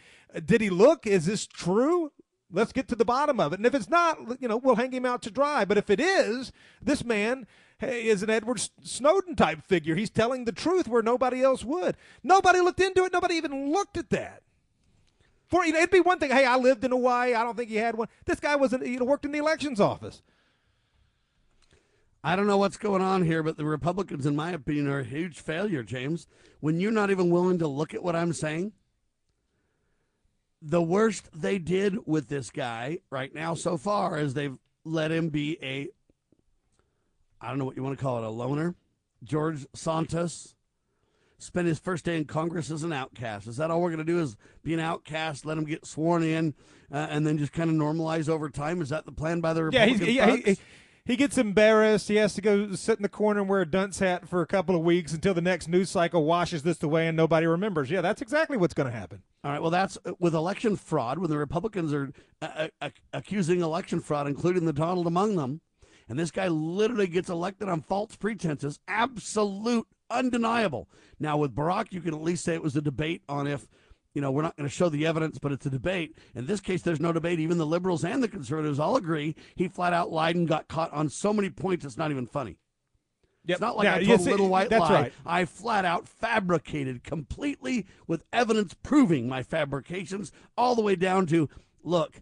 Did he look? Is this true? Let's get to the bottom of it. And if it's not, you know, we'll hang him out to dry. But if it is, this man is an Edward Snowden type figure. He's telling the truth where nobody else would. Nobody looked into it. Nobody even looked at that. For, you know, it'd be one thing, hey, I lived in Hawaii. I don't think he had one. This guy wasn't, you know, worked in the elections office. I don't know what's going on here, but the Republicans, in my opinion, are a huge failure, James. When you're not even willing to look at what I'm saying, the worst they did with this guy right now so far is they've let him be a, I don't know what you want to call it, a loner. George Santos spent his first day in Congress as an outcast. Is that all we're going to do is be an outcast, let him get sworn in, and then just kind of normalize over time? Is that the plan by the Republicans? He gets embarrassed. He has to go sit in the corner and wear a dunce hat for a couple of weeks until the next news cycle washes this away and nobody remembers. Yeah, that's exactly what's going to happen. All right, well, that's with election fraud, when the Republicans are accusing election fraud, including the Donald among them, and this guy literally gets elected on false pretenses, absolute, undeniable. Now, with Barack, you can at least say it was a debate on if, you know, we're not going to show the evidence, but it's a debate. In this case, there's no debate. Even the liberals and the conservatives all agree he flat out lied and got caught on so many points it's not even funny. Yep. It's not like I told a little white lie. Right. I flat out fabricated completely with evidence proving my fabrications all the way down to, look,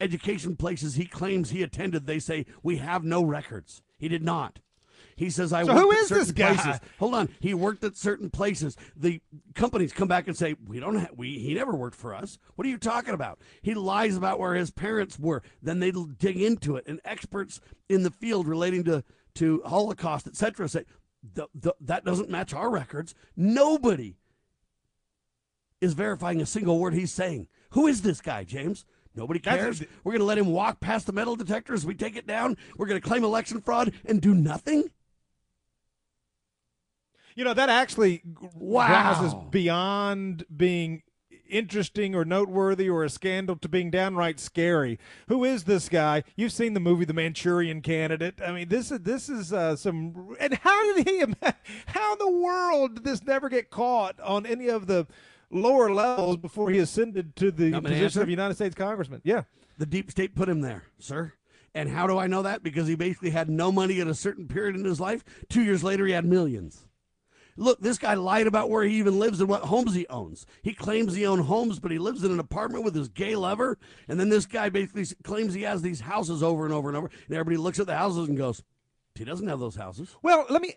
education places he claims he attended, they say, we have no records. He did not. He says, I worked at certain places. Hold on. He worked at certain places. The companies come back and say, he never worked for us. What are you talking about? He lies about where his parents were. Then they dig into it. And experts in the field relating to Holocaust, et cetera, say, that doesn't match our records. Nobody is verifying a single word he's saying. Who is this guy, James? Nobody cares. We're going to let him walk past the metal detectors. We take it down. We're going to claim election fraud and do nothing. You know, that actually rises beyond being interesting or noteworthy or a scandal to being downright scary. Who is this guy? You've seen the movie The Manchurian Candidate. I mean, this is some. And how in the world did this never get caught on any of the lower levels before he ascended to the position of United States Congressman? Yeah. The deep state put him there, sir. And how do I know that? Because he basically had no money at a certain period in his life. 2 years later, he had millions. Look, this guy lied about where he even lives and what homes he owns. He claims he owns homes, but he lives in an apartment with his gay lover. And then this guy basically claims he has these houses over and over and over. And everybody looks at the houses and goes, he doesn't have those houses. Well, let me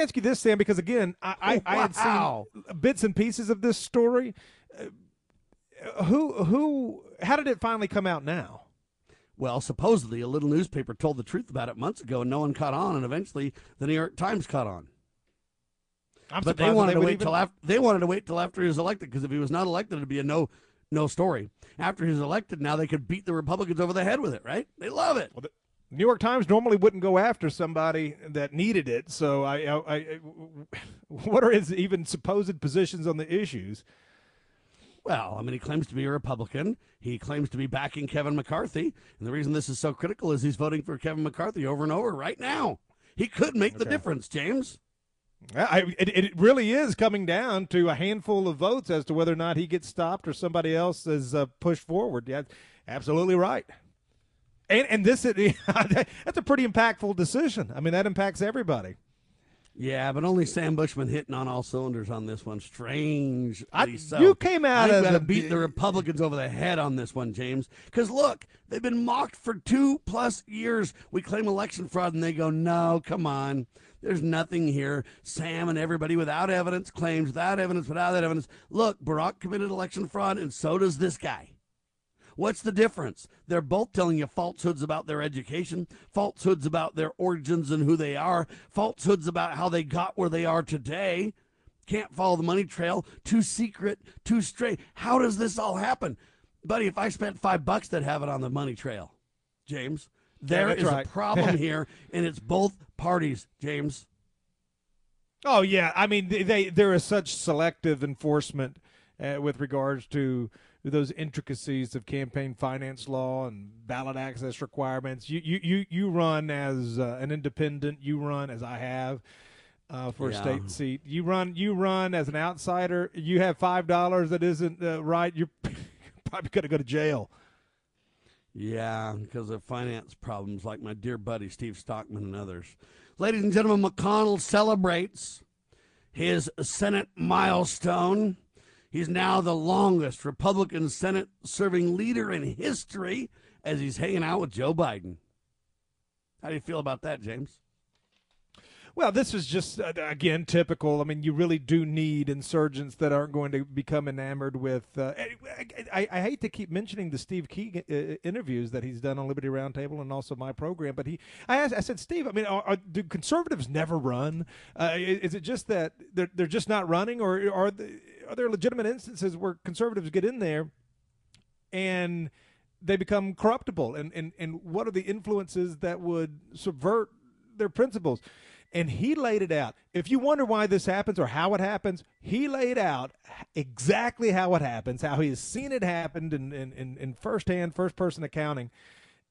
ask you this, Sam, because, again, I had seen bits and pieces of this story. How did it finally come out now? Well, supposedly a little newspaper told the truth about it months ago, and no one caught on, and eventually the New York Times caught on. But they wanted to wait till after he was elected, because if he was not elected, it'd be a no story. After he was elected, now they could beat the Republicans over the head with it, right? They love it. Well, the New York Times normally wouldn't go after somebody that needed it. So what are his even supposed positions on the issues? Well, I mean, he claims to be a Republican. He claims to be backing Kevin McCarthy, and the reason this is so critical is he's voting for Kevin McCarthy over and over right now. He could make the difference, James. It really is coming down to a handful of votes as to whether or not he gets stopped or somebody else is pushed forward. Yeah, absolutely right. And this that's a pretty impactful decision. I mean, that impacts everybody. Yeah, but only Sam Bushman hitting on all cylinders on this one. Strange. So. You came out of the beat the Republicans over the head on this one, James. Because, look, they've been mocked for 2+ years. We claim election fraud, and they go, no, come on. There's nothing here. Sam and everybody without evidence claims without evidence. Look, Barack committed election fraud, and so does this guy. What's the difference? They're both telling you falsehoods about their education, falsehoods about their origins and who they are, falsehoods about how they got where they are today. Can't follow the money trail. Too secret, too straight. How does this all happen? Buddy, if I spent $5, that'd have it on the money trail, James. There is a problem here, and it's both parties, James. Oh, yeah. I mean, there is such selective enforcement with regards to those intricacies of campaign finance law and ballot access requirements. You run as an independent. You run as I have for a state seat. You run as an outsider. You have $5 that isn't right. You're probably going to go to jail. Yeah, because of finance problems like my dear buddy Steve Stockman and others. Ladies and gentlemen, McConnell celebrates his Senate milestone. He's now the longest Republican Senate-serving leader in history as he's hanging out with Joe Biden. How do you feel about that, James? Well, this is just, again, typical. I mean, you really do need insurgents that aren't going to become enamored with I hate to keep mentioning the Steve King interviews that he's done on Liberty Roundtable and also my program, but I said, Steve, I mean, do conservatives never run? Is it just that they're just not running, or are there legitimate instances where conservatives get in there and they become corruptible? And what are the influences that would subvert their principles? And he laid it out. If you wonder why this happens or how it happens, he laid out exactly how it happens, how he has seen it happen in firsthand, first-person accounting.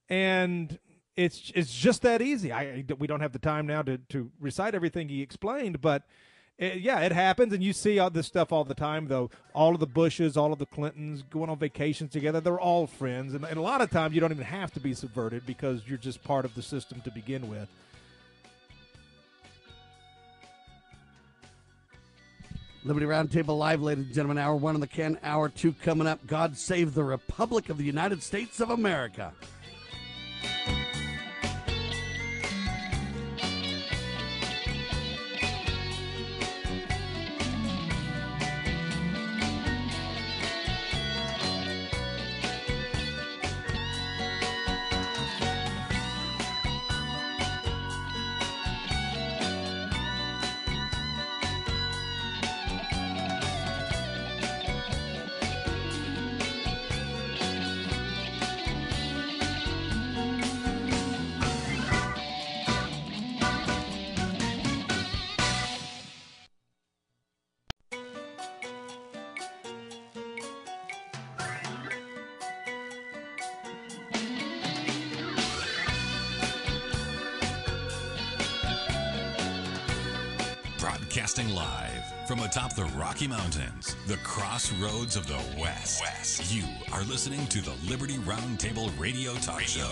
And it's just that easy. We don't have the time now to recite everything he explained, but it happens, and you see all this stuff all the time, though. All of the Bushes, all of the Clintons going on vacations together, they're all friends. And a lot of times you don't even have to be subverted because you're just part of the system to begin with. Liberty Roundtable Live, ladies and gentlemen. Hour 1 in the can, hour 2 coming up. God save the Republic of the United States of America. Broadcasting live from atop the Rocky Mountains, the crossroads of the West. You are listening to the Liberty Roundtable Radio Talk Show.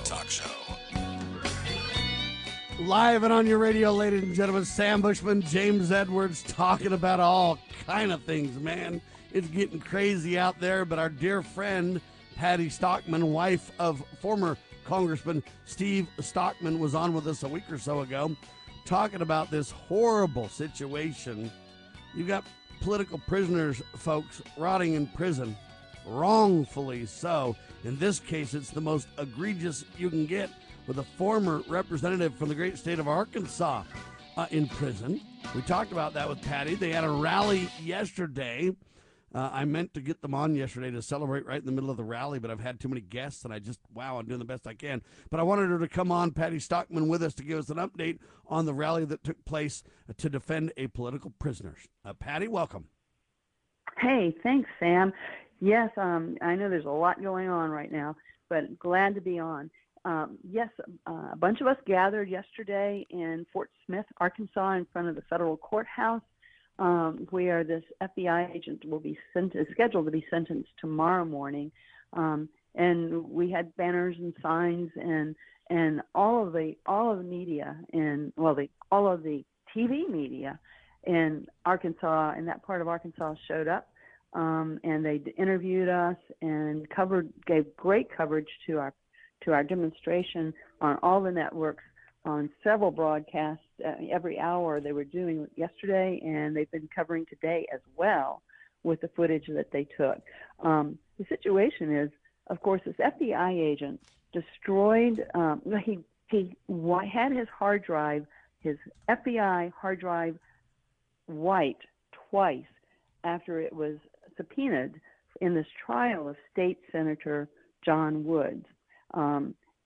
Live and on your radio, ladies and gentlemen, Sam Bushman, James Edwards, talking about all kind of things, man. It's getting crazy out there, but our dear friend, Patty Stockman, wife of former Congressman Steve Stockman, was on with us a week or so ago, talking about this horrible situation. You've got political prisoners, folks, rotting in prison, wrongfully so. In this case, it's the most egregious you can get, with a former representative from the great state of Arkansas in prison. We talked about that with Patty. They had a rally yesterday. I meant to get them on yesterday to celebrate right in the middle of the rally, but I've had too many guests, and I'm doing the best I can. But I wanted her to come on, Patty Stockman, with us to give us an update on the rally that took place to defend a political prisoner. Patty, welcome. Hey, thanks, Sam. Yes, I know there's a lot going on right now, but glad to be on. Yes, a bunch of us gathered yesterday in Fort Smith, Arkansas, in front of the federal courthouse, where this FBI agent is scheduled to be sentenced tomorrow morning. And we had banners and signs and all of the TV media in Arkansas, in that part of Arkansas, showed up. And they interviewed us and gave great coverage to our demonstration on all the networks, on several broadcasts. Every hour they were doing yesterday, and they've been covering today as well with the footage that they took. The situation is, of course, this FBI agent destroyed, he had his hard drive, his FBI hard drive, wiped twice after it was subpoenaed in this trial of State Senator John Woods.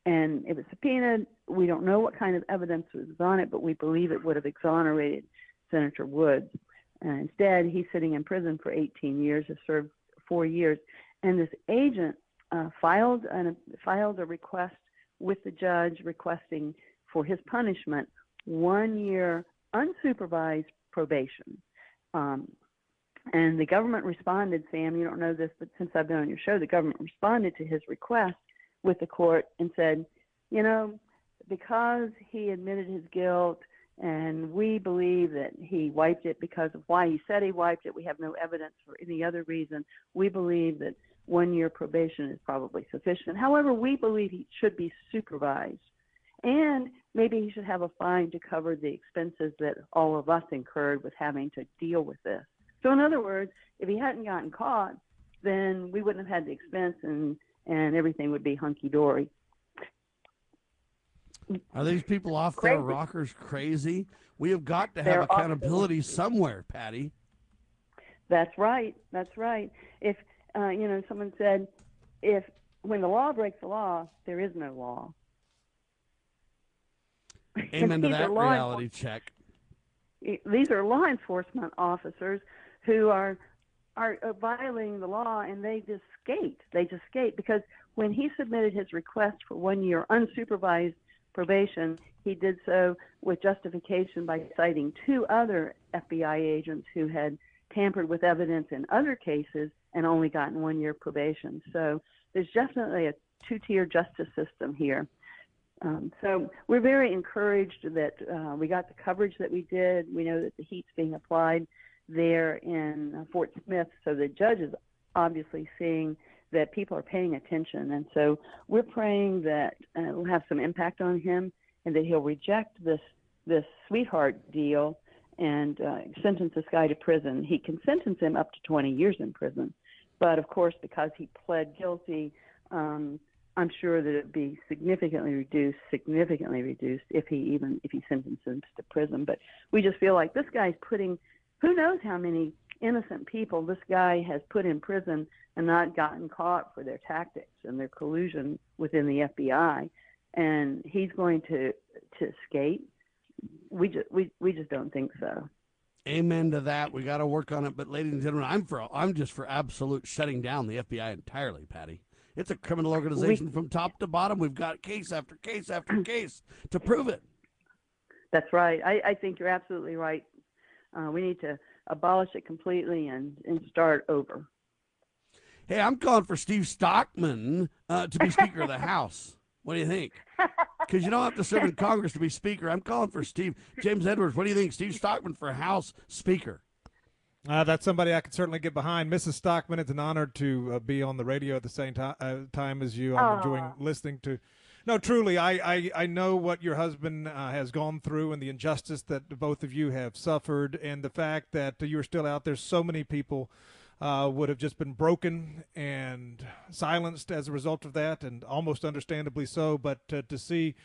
And it was subpoenaed. We don't know what kind of evidence was on it, but we believe it would have exonerated Senator Woods. And instead, he's sitting in prison for 18 years, has served 4 years. And this agent filed a request with the judge requesting for his punishment 1 year unsupervised probation. And the government responded, Sam, you don't know this, but since I've been on your show, the government responded to his request with the court and said, you know, because he admitted his guilt and we believe that he wiped it because of why he said he wiped it, we have no evidence for any other reason, we believe that 1 year probation is probably sufficient. However, we believe he should be supervised, and maybe he should have a fine to cover the expenses that all of us incurred with having to deal with this. So in other words, if he hadn't gotten caught, then we wouldn't have had the expense, and everything would be hunky-dory. Are these people off their rockers crazy? We have got to have accountability somewhere, Patty. That's right. If, someone said, when the law breaks the law, there is no law. Amen to that reality check. These are law enforcement officers who are violating the law, and they just skate. They just skate, because when he submitted his request for 1 year unsupervised probation, he did so with justification by citing two other FBI agents who had tampered with evidence in other cases and only gotten 1 year probation. So there's definitely a two-tier justice system here. So we're very encouraged that we got the coverage that we did. We know that the heat's being applied there in Fort Smith, so the judge is obviously seeing that people are paying attention, and so we're praying that it'll have some impact on him, and that he'll reject this sweetheart deal and sentence this guy to prison. He can sentence him up to 20 years in prison, but of course, because he pled guilty, I'm sure that it'd be significantly reduced if he sentences him to prison. But we just feel like this guy's putting, who knows how many innocent people this guy has put in prison and not gotten caught for their tactics and their collusion within the FBI, and he's going to escape. We just don't think so. Amen to that. We got to work on it. But ladies and gentlemen, I'm just for absolute shutting down the FBI entirely, Patty. It's a criminal organization from top to bottom. We've got case after case after case to prove it. That's right. I think you're absolutely right, We need to abolish it completely and start over. Hey, I'm calling for Steve Stockman to be Speaker of the House. What do you think? Because you don't have to serve in Congress to be Speaker. I'm calling for Steve. James Edwards, what do you think? Steve Stockman for House Speaker. That's somebody I could certainly get behind. Mrs. Stockman, it's an honor to be on the radio at the same time as you. I'm enjoying listening to. No, truly, I know what your husband has gone through and the injustice that both of you have suffered, and the fact that you're still out there. So many people would have just been broken and silenced as a result of that, and almost understandably so. But to see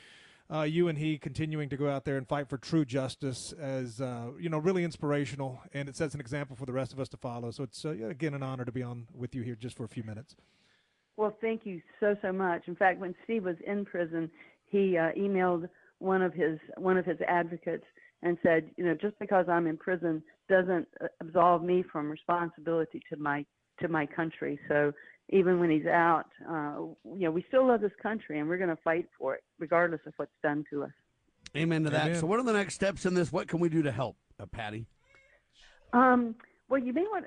you and he continuing to go out there and fight for true justice is, really inspirational, and it sets an example for the rest of us to follow. So it's, again, an honor to be on with you here just for a few minutes. Well, thank you so much. In fact, when Steve was in prison, he emailed one of his advocates and said, just because I'm in prison doesn't absolve me from responsibility to my country. So even when he's out, we still love this country, and we're going to fight for it regardless of what's done to us. Amen to that. Amen. So what are the next steps in this? What can we do to help, Patty? Well, you may want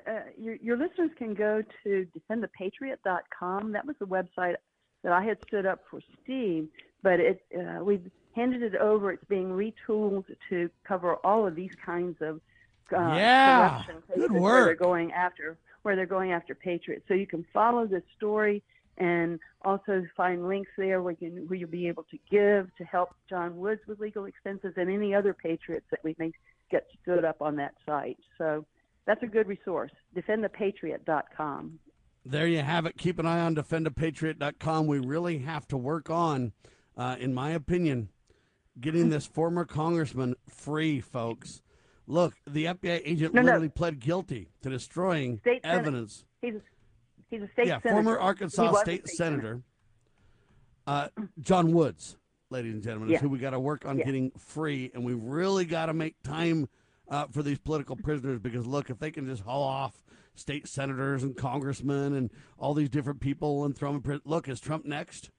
your listeners can go to DefendThePatriot.com. That was the website that I had stood up for Steve, but we've handed it over. It's being retooled to cover all of these kinds of corruption cases. Good work. Where they're going after patriots. So you can follow this story and also find links there where you'll be able to give to help John Woods with legal expenses and any other patriots that we may get stood up on that site. So that's a good resource, defendthepatriot.com. There you have it. Keep an eye on defendthepatriot.com. We really have to work on, in my opinion, getting this former congressman free, folks. Look, the FBI agent literally pled guilty to destroying state evidence. He's a state senator. Former Arkansas state senator. John Woods, ladies and gentlemen, is who we got to work on getting free, and we really got to make time for these political prisoners, because look, if they can just haul off state senators and congressmen and all these different people and throw them in prison. Look, is Trump next,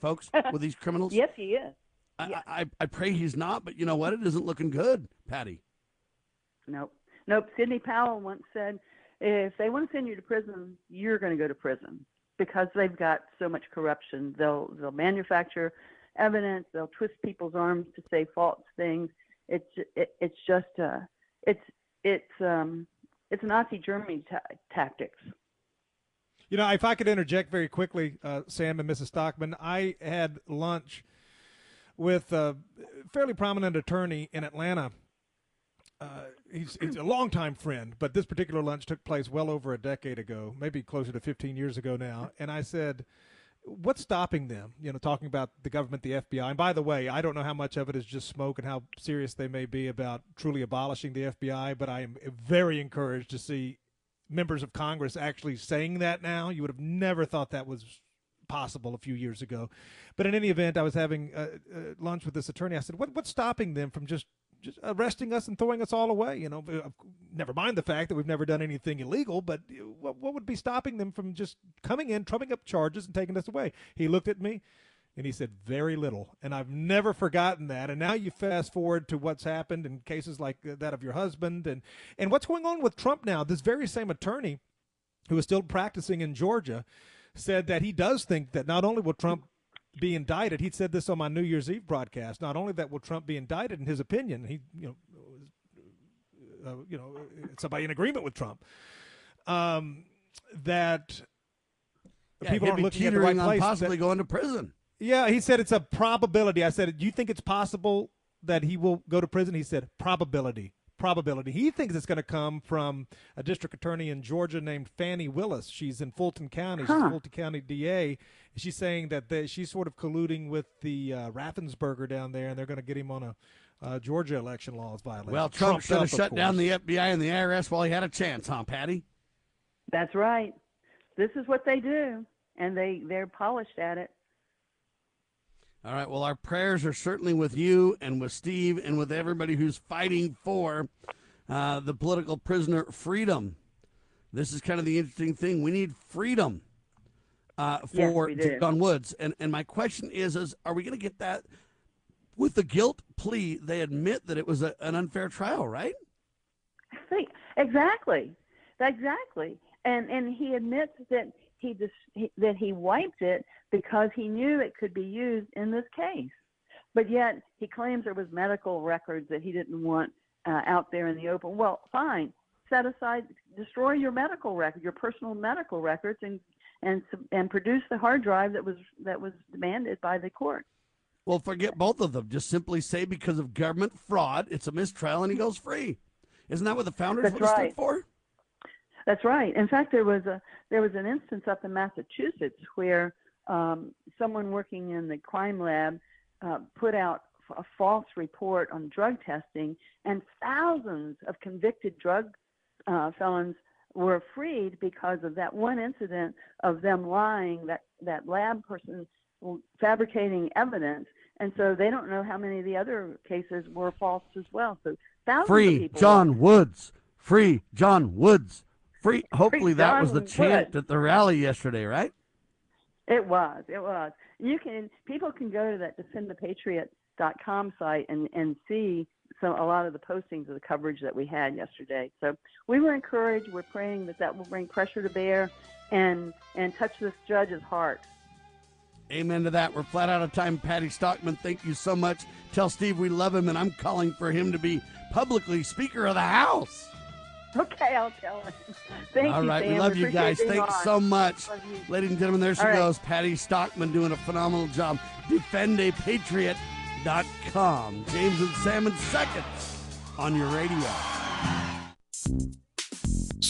folks, with these criminals? Yes, he is. I pray he's not, but you know what? It isn't looking good, Patty. Nope. Sidney Powell once said, if they want to send you to prison, you're going to go to prison, because they've got so much corruption. They'll manufacture evidence. They'll twist people's arms to say false things. It's Nazi Germany tactics. If I could interject very quickly, Sam and Mrs. Stockman, I had lunch with a fairly prominent attorney in Atlanta. He's a longtime friend, but this particular lunch took place well over a decade ago, maybe closer to 15 years ago now. And I said, what's stopping them, talking about the government, the FBI? And by the way, I don't know how much of it is just smoke and how serious they may be about truly abolishing the FBI, but I am very encouraged to see members of Congress actually saying that now. You would have never thought that was possible a few years ago. But in any event, I was having lunch with this attorney. I said, what's stopping them from just arresting us and throwing us all away? Never mind the fact that we've never done anything illegal, but what would be stopping them from just coming in, trumping up charges, and taking us away? He looked at me, and he said, very little. And I've never forgotten that. And now you fast forward to what's happened in cases like that of your husband, and what's going on with Trump now. This very same attorney, who is still practicing in Georgia, said that he does think that not only will Trump be indicted. He said this on my New Year's Eve broadcast. Not only that will Trump be indicted, in his opinion, he, somebody in agreement with Trump, that people are looking at the right place, possibly going to prison. Yeah, he said it's a probability. I said, do you think it's possible that he will go to prison? He said, probability. He thinks it's going to come from a district attorney in Georgia named Fannie Willis. She's in Fulton County. She's a Fulton County DA. She's saying that she's sort of colluding with the Raffensperger down there, and they're going to get him on a Georgia election laws violation. Well, Trump should have shut down the FBI and the IRS while he had a chance, huh, Patty? That's right. This is what they do, and they're polished at it. All right, well, our prayers are certainly with you and with Steve and with everybody who's fighting for the political prisoner freedom. This is kind of the interesting thing. We need freedom for John Woods. And my question is are we going to get that with the guilt plea? They admit that it was an unfair trial, right? think exactly. And he admits that he wiped it because he knew it could be used in this case. But yet he claims there was medical records that he didn't want out there in the open. Well, fine. Set aside, destroy your medical record, your personal medical records, and produce the hard drive that was demanded by the court. Well, forget both of them. Just simply say because of government fraud, it's a mistrial, and he goes free. Isn't that what the founders stood for? That's right. In fact, there was an instance up in Massachusetts where someone working in the crime lab put out a false report on drug testing, and thousands of convicted drug felons were freed because of that one incident of them lying, that lab person fabricating evidence. And so they don't know how many of the other cases were false as well. So thousands of people. Free John Woods. Free. Hopefully that was the chant at the rally yesterday, right? It was. People can go to that DefendThePatriot.com site and see a lot of the postings of the coverage that we had yesterday. So we were encouraged. We're praying that will bring pressure to bear and touch this judge's heart. Amen to that. We're flat out of time. Patty Stockman, thank you so much. Tell Steve we love him, and I'm calling for him to be publicly Speaker of the House. Okay, I'll tell him. All right, Sam. We love you guys. Thanks so much. Ladies and gentlemen, there she goes. Patty Stockman doing a phenomenal job. DefendAPatriot.com. James and Sam in seconds on your radio.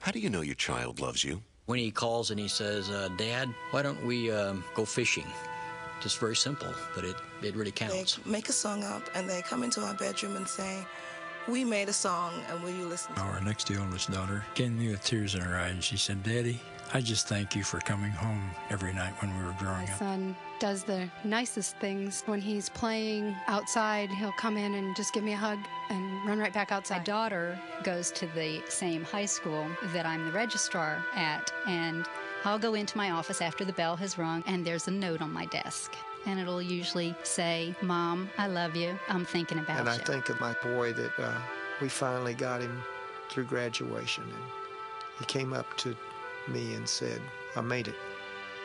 How do you know your child loves you? When he calls and he says, Dad, why don't we go fishing? Just very simple, but it really counts. They make a song up, and they come into our bedroom and say, we made a song, and will you listen to it? Our next oldest daughter came to me with tears in her eyes, and she said, Daddy, I just thank you for coming home every night when we were growing up. My son does the nicest things. When he's playing outside, he'll come in and just give me a hug and run right back outside. My daughter goes to the same high school that I'm the registrar at, and I'll go into my office after the bell has rung, and there's a note on my desk. And it'll usually say, Mom, I love you. I'm thinking about you. And I think of my boy that we finally got him through graduation, and he came up to me and said, I made it.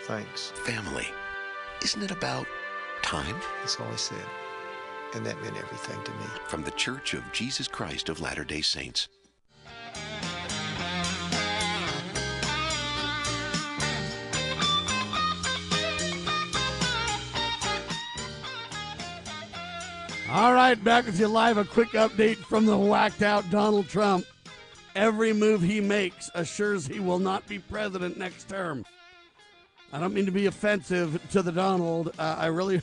Thanks. Family. Isn't it about time? That's all he said. And that meant everything to me. From the Church of Jesus Christ of Latter-day Saints. All right, back with you live. A quick update from the whacked-out Donald Trump. Every move he makes assures he will not be president next term. I don't mean to be offensive to the Donald. I really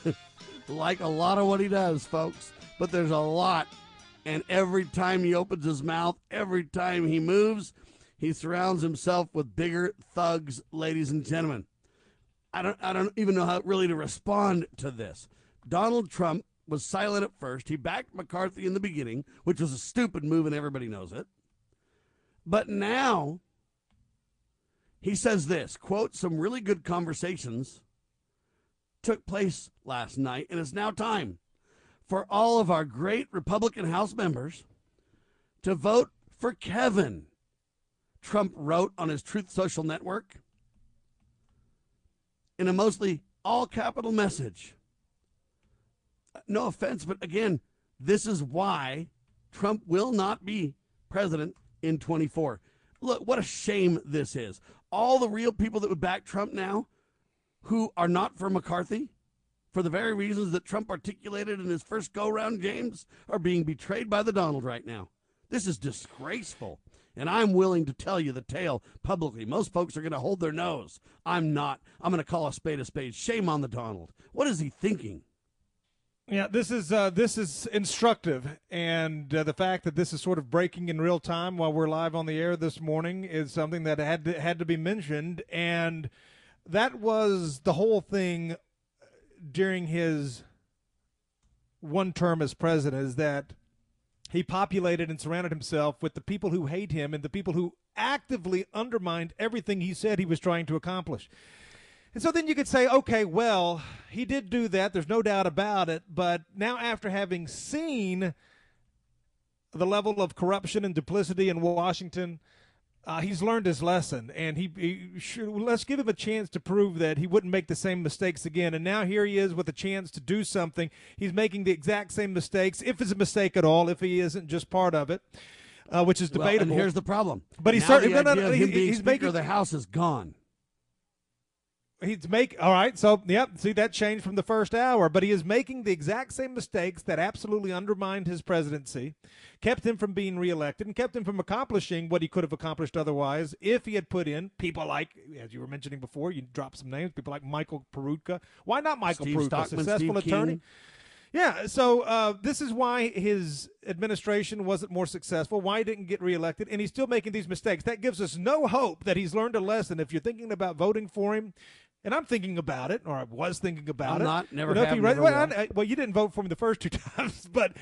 like a lot of what he does, folks, but there's a lot. And every time he opens his mouth, every time he moves, he surrounds himself with bigger thugs, ladies and gentlemen. I don't even know how really to respond to this. Donald Trump was silent at first. He backed McCarthy in the beginning, which was a stupid move, and everybody knows it. But now he says this, quote, some really good conversations took place last night, and it's now time for all of our great Republican House members to vote for Kevin, Trump wrote on his Truth Social network in a mostly all-capital message. No offense, but again, this is why Trump will not be president in 24. Look, what a shame this is. All the real people that would back Trump now who are not for McCarthy, for the very reasons that Trump articulated in his first go-round, James, are being betrayed by the Donald right now. This is disgraceful, and I'm willing to tell you the tale publicly. Most folks are going to hold their nose. I'm not. I'm going to call a spade a spade. Shame on the Donald. What is he thinking? Yeah, this is instructive, and the fact that this is sort of breaking in real time while we're live on the air this morning is something that had to be mentioned, and that was the whole thing during his one term as president, is that he populated and surrounded himself with the people who hate him and the people who actively undermined everything he said he was trying to accomplish. And so then you could say, okay, well, he did do that. There's no doubt about it. But now, after having seen the level of corruption and duplicity in Washington, he's learned his lesson, and let's give him a chance to prove that he wouldn't make the same mistakes again. And now here he is with a chance to do something. He's making the exact same mistakes, if it's a mistake at all, if he isn't just part of it, which is debatable. Well, and here's the problem. But he's certainly making the House is gone. All right, so, yep, see, that changed from the first hour. But he is making the exact same mistakes that absolutely undermined his presidency, kept him from being reelected, and kept him from accomplishing what he could have accomplished otherwise if he had put in people like, as you were mentioning before, you dropped some names, people like Michael Peroutka. Why not Michael Peroutka, successful attorney? King. Yeah, so this is why his administration wasn't more successful, why he didn't get reelected, and he's still making these mistakes. That gives us no hope that he's learned a lesson. If you're thinking about voting for him, and I'm thinking about it, or I was thinking about it. I'm not, never have, never will. Well, you didn't vote for him the first two times, but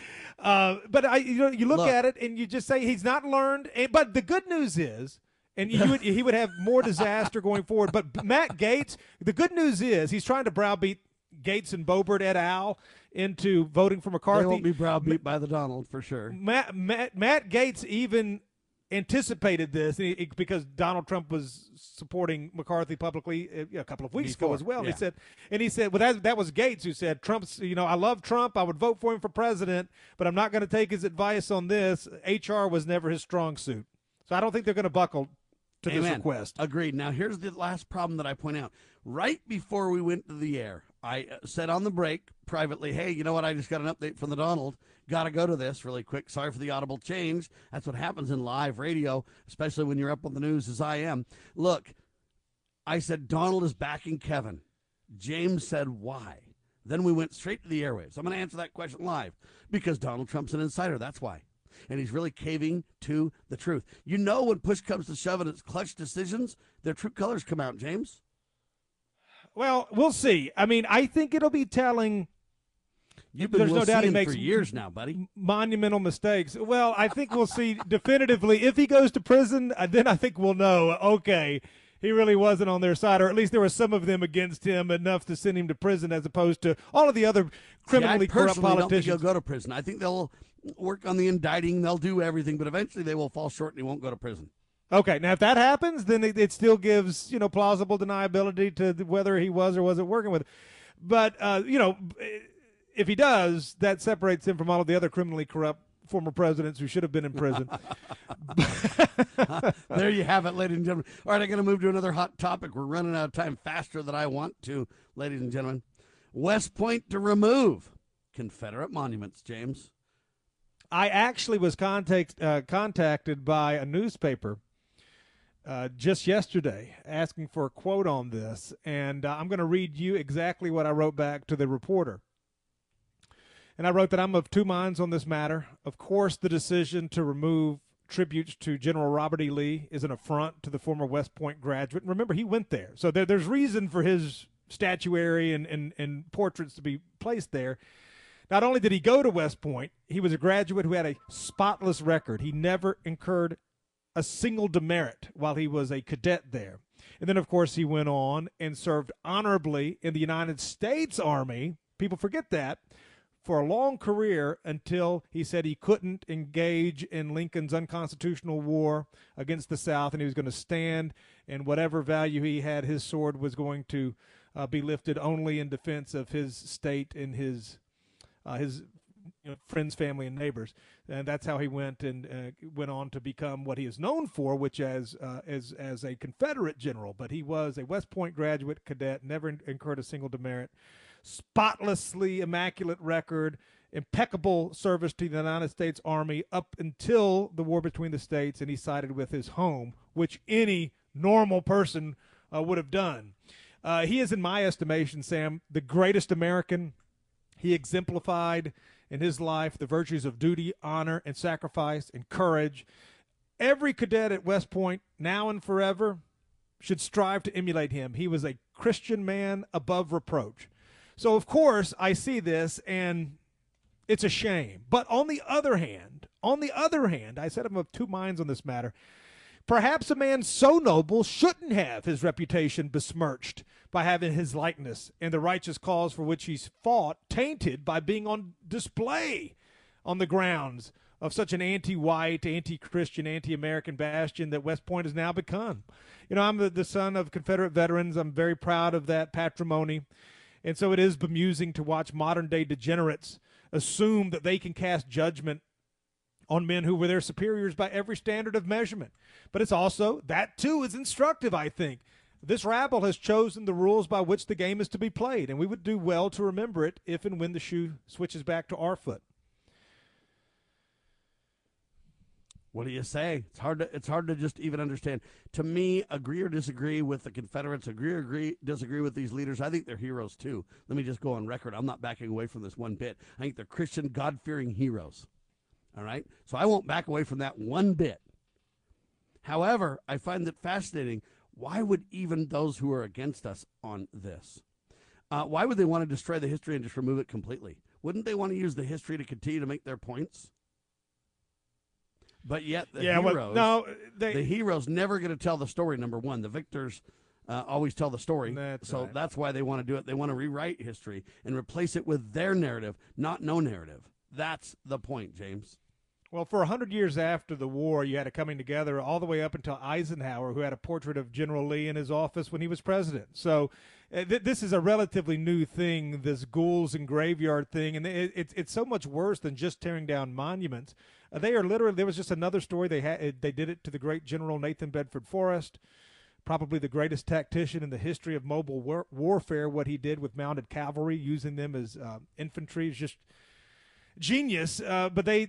you look at it and you just say he's not learned. But the good news is, and he would have more disaster going forward. But Matt Gaetz, the good news is he's trying to browbeat Gaetz and Boebert et al. Into voting for McCarthy. They won't be browbeat by the Donald for sure. Matt Gaetz even anticipated this because Donald Trump was supporting McCarthy publicly a couple of weeks ago as well. Yeah. He said, well, that was Gaetz who said, Trump's, I love Trump. I would vote for him for president, but I'm not going to take his advice on this. HR was never his strong suit. So I don't think they're going to buckle to this request. Agreed. Now, here's the last problem that I point out. Right before we went to the air, I said on the break privately, hey, you know what? I just got an update from the Donald. Got to go to this really quick. Sorry for the audible change. That's what happens in live radio, especially when you're up on the news as I am. Look, I said, Donald is backing Kevin. James said, why? Then we went straight to the airwaves. I'm going to answer that question live because Donald Trump's an insider. That's why. And he's really caving to the truth. When push comes to shove and it's clutch decisions, their true colors come out, James. Well, we'll see. I mean, I think it'll be telling. There's no doubt he makes for years now, buddy. Monumental mistakes. Well, I think we'll see definitively if he goes to prison. Then I think we'll know. Okay, he really wasn't on their side, or at least there were some of them against him enough to send him to prison, as opposed to all of the other criminally corrupt politicians. I don't think he'll go to prison. I think they'll work on the indicting. They'll do everything, but eventually they will fall short and he won't go to prison. Okay, now if that happens, then it still gives plausible deniability to whether he was or wasn't working with him. But if he does, that separates him from all of the other criminally corrupt former presidents who should have been in prison. There you have it, ladies and gentlemen. All right, I'm going to move to another hot topic. We're running out of time faster than I want to, ladies and gentlemen. West Point to remove Confederate monuments, James. I actually was contacted by a newspaper just yesterday asking for a quote on this, and I'm going to read you exactly what I wrote back to the reporter. And I wrote that I'm of two minds on this matter. Of course, the decision to remove tributes to General Robert E. Lee is an affront to the former West Point graduate. And remember, he went there. So there's reason for his statuary and portraits to be placed there. Not only did he go to West Point, he was a graduate who had a spotless record. He never incurred a single demerit while he was a cadet there. And then, of course, he went on and served honorably in the United States Army. People forget that. For a long career until he said he couldn't engage in Lincoln's unconstitutional war against the South, and he was going to stand, and whatever value he had, his sword was going to be lifted only in defense of his state and his friends, family, and neighbors. And that's how he went and went on to become what he is known for, which as a Confederate general. But he was a West Point graduate cadet, never incurred a single demerit, spotlessly immaculate record, impeccable service to the United States Army up until the war between the states, and he sided with his home, which any normal person would have done. He is, in my estimation, Sam, the greatest American. He exemplified in his life the virtues of duty, honor, and sacrifice, and courage. Every cadet at West Point, now and forever, should strive to emulate him. He was a Christian man above reproach. So, of course, I see this, and it's a shame. But on the other hand, I said I'm of two minds on this matter. Perhaps a man so noble shouldn't have his reputation besmirched by having his likeness and the righteous cause for which he's fought tainted by being on display on the grounds of such an anti-white, anti-Christian, anti-American bastion that West Point has now become. You know, I'm the son of Confederate veterans. I'm very proud of that patrimony. And so it is bemusing to watch modern-day degenerates assume that they can cast judgment on men who were their superiors by every standard of measurement. But it's also, that too is instructive, I think. This rabble has chosen the rules by which the game is to be played, and we would do well to remember it if and when the shoe switches back to our foot. What do you say? It's hard to just even understand. To me, agree or disagree with the Confederates, agree, disagree with these leaders. I think they're heroes too. Let me just go on record. I'm not backing away from this one bit. I think they're Christian, God-fearing heroes. All right? So I won't back away from that one bit. However, I find it fascinating. Why would even those who are against us on this? Why would they want to destroy the history and just remove it completely? Wouldn't they want to use the history to continue to make their points? But yet the heroes never going to tell the story, number one. The victors always tell the story. That's why they want to do it. They want to rewrite history and replace it with their narrative, not no narrative. That's the point, James. Well, for 100 years after the war, you had a coming together all the way up until Eisenhower, who had a portrait of General Lee in his office when he was president. So this is a relatively new thing, this ghouls and graveyard thing, and it's so much worse than just tearing down monuments. They are literally, there was just another story. They did it to the great General Nathan Bedford Forrest, probably the greatest tactician in the history of mobile warfare, what he did with mounted cavalry, using them as infantry is just genius, but they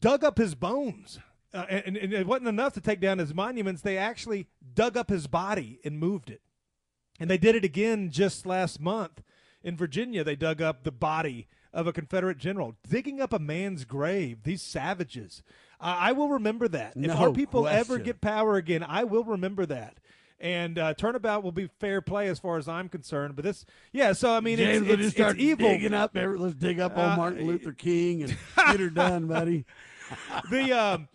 dug up his bones, and it wasn't enough to take down his monuments. They actually dug up his body and moved it, and they did it again just last month in Virginia. They dug up the body of a Confederate general, digging up a man's grave. These savages, I will remember that. No if our people question. Ever get power again, I will remember that. And turnabout will be fair play as far as I'm concerned. But this, yeah, so, I mean, James, it's evil. Let's dig up old Martin Luther King and get her done, buddy. I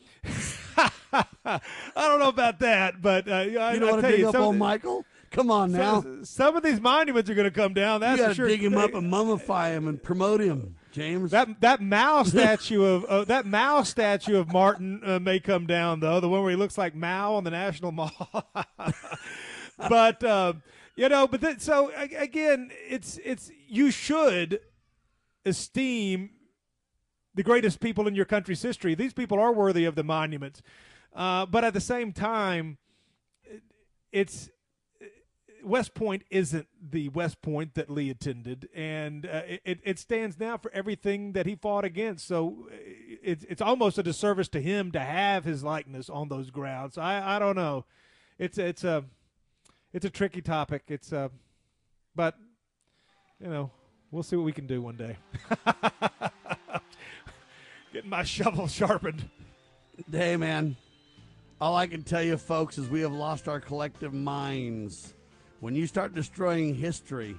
don't know about that, but you don't want to dig up old Michael? Come on now. Some of these monuments are going to come down. That's for sure. You got to dig him up and mummify him and promote him. James, that Mao statue of Martin may come down though, the one where he looks like Mao on the National Mall. But so again, it's you should esteem the greatest people in your country's history. These people are worthy of the monuments, but at the same time, it's. West Point isn't the West Point that Lee attended, and it stands now for everything that he fought against. So it's almost a disservice to him to have his likeness on those grounds. I don't know. It's a tricky topic. But we'll see what we can do one day. Getting my shovel sharpened. Hey, man. All I can tell you, folks, is we have lost our collective minds. When you start destroying history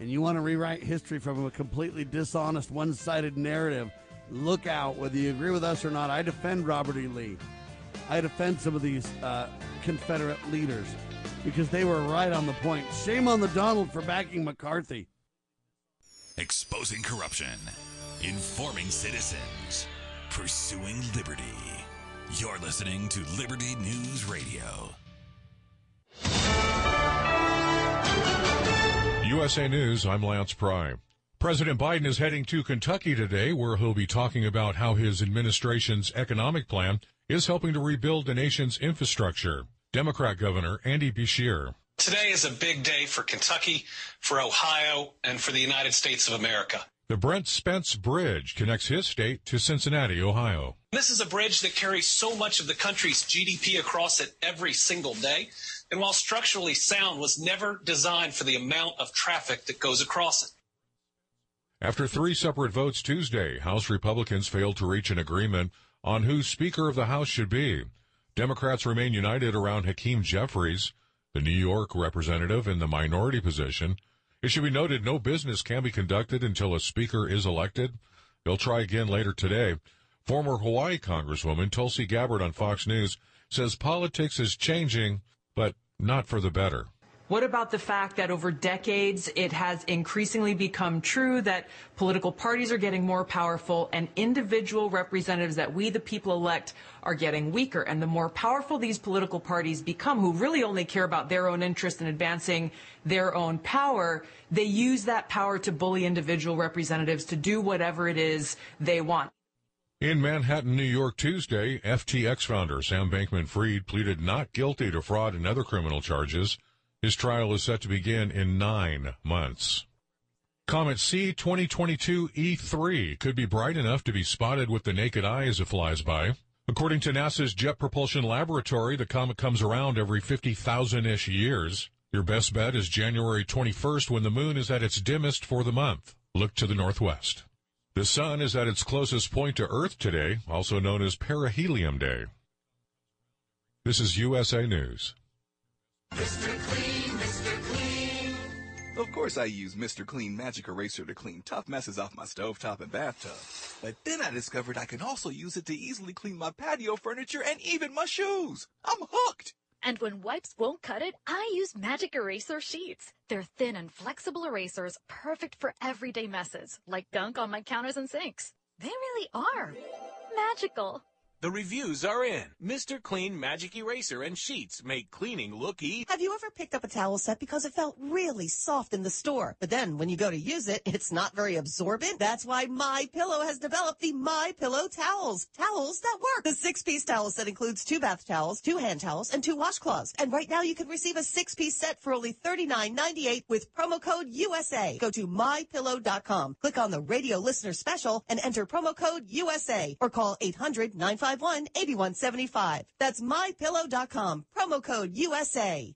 and you want to rewrite history from a completely dishonest, one-sided narrative, look out, whether you agree with us or not. I defend Robert E. Lee. I defend some of these Confederate leaders because they were right on the point. Shame on the Donald for backing McCarthy. Exposing corruption, informing citizens, pursuing liberty. You're listening to Liberty News Radio. USA News, I'm Lance Pry. President Biden is heading to Kentucky today, where he'll be talking about how his administration's economic plan is helping to rebuild the nation's infrastructure. Democrat Governor Andy Beshear. Today is a big day for Kentucky, for Ohio, and for the United States of America. The Brent Spence Bridge connects his state to Cincinnati, Ohio. This is a bridge that carries so much of the country's GDP across it every single day, and while structurally sound, was never designed for the amount of traffic that goes across it. After three separate votes Tuesday, House Republicans failed to reach an agreement on who Speaker of the House should be. Democrats remain united around Hakeem Jeffries, the New York representative in the minority position. It should be noted no business can be conducted until a speaker is elected. They'll try again later today. Former Hawaii Congresswoman Tulsi Gabbard on Fox News says politics is changing, but not for the better. What about the fact that over decades it has increasingly become true that political parties are getting more powerful and individual representatives that we the people elect are getting weaker? And the more powerful these political parties become, who really only care about their own interest in advancing their own power, they use that power to bully individual representatives to do whatever it is they want. In Manhattan, New York Tuesday, FTX founder Sam Bankman-Fried pleaded not guilty to fraud and other criminal charges. His trial is set to begin in 9 months. Comet C 2022 E3 could be bright enough to be spotted with the naked eye as it flies by. According to NASA's Jet Propulsion Laboratory, the comet comes around every 50,000-ish years. Your best bet is January 21st, when the moon is at its dimmest for the month. Look to the northwest. The sun is at its closest point to Earth today, also known as Perihelion Day. This is USA News. Mr. Clean, Mr. Clean. Of course I use Mr. Clean Magic Eraser to clean tough messes off my stovetop and bathtub. But then I discovered I can also use it to easily clean my patio furniture and even my shoes. I'm hooked! And when wipes won't cut it, I use Magic Eraser Sheets. They're thin and flexible erasers, perfect for everyday messes, like gunk on my counters and sinks. They really are magical. The reviews are in. Mr. Clean Magic Eraser and Sheets make cleaning look easy. Have you ever picked up a towel set because it felt really soft in the store, but then when you go to use it, it's not very absorbent? That's why My Pillow has developed the My Pillow towels. Towels that work. The 6-piece towel set includes 2 bath towels, 2 hand towels, and 2 washcloths. And right now you can receive a 6-piece set for only $39.98 with promo code USA. Go to mypillow.com, click on the radio listener special, and enter promo code USA, or call 800-955-955. 8175. That's mypillow.com. Promo code USA.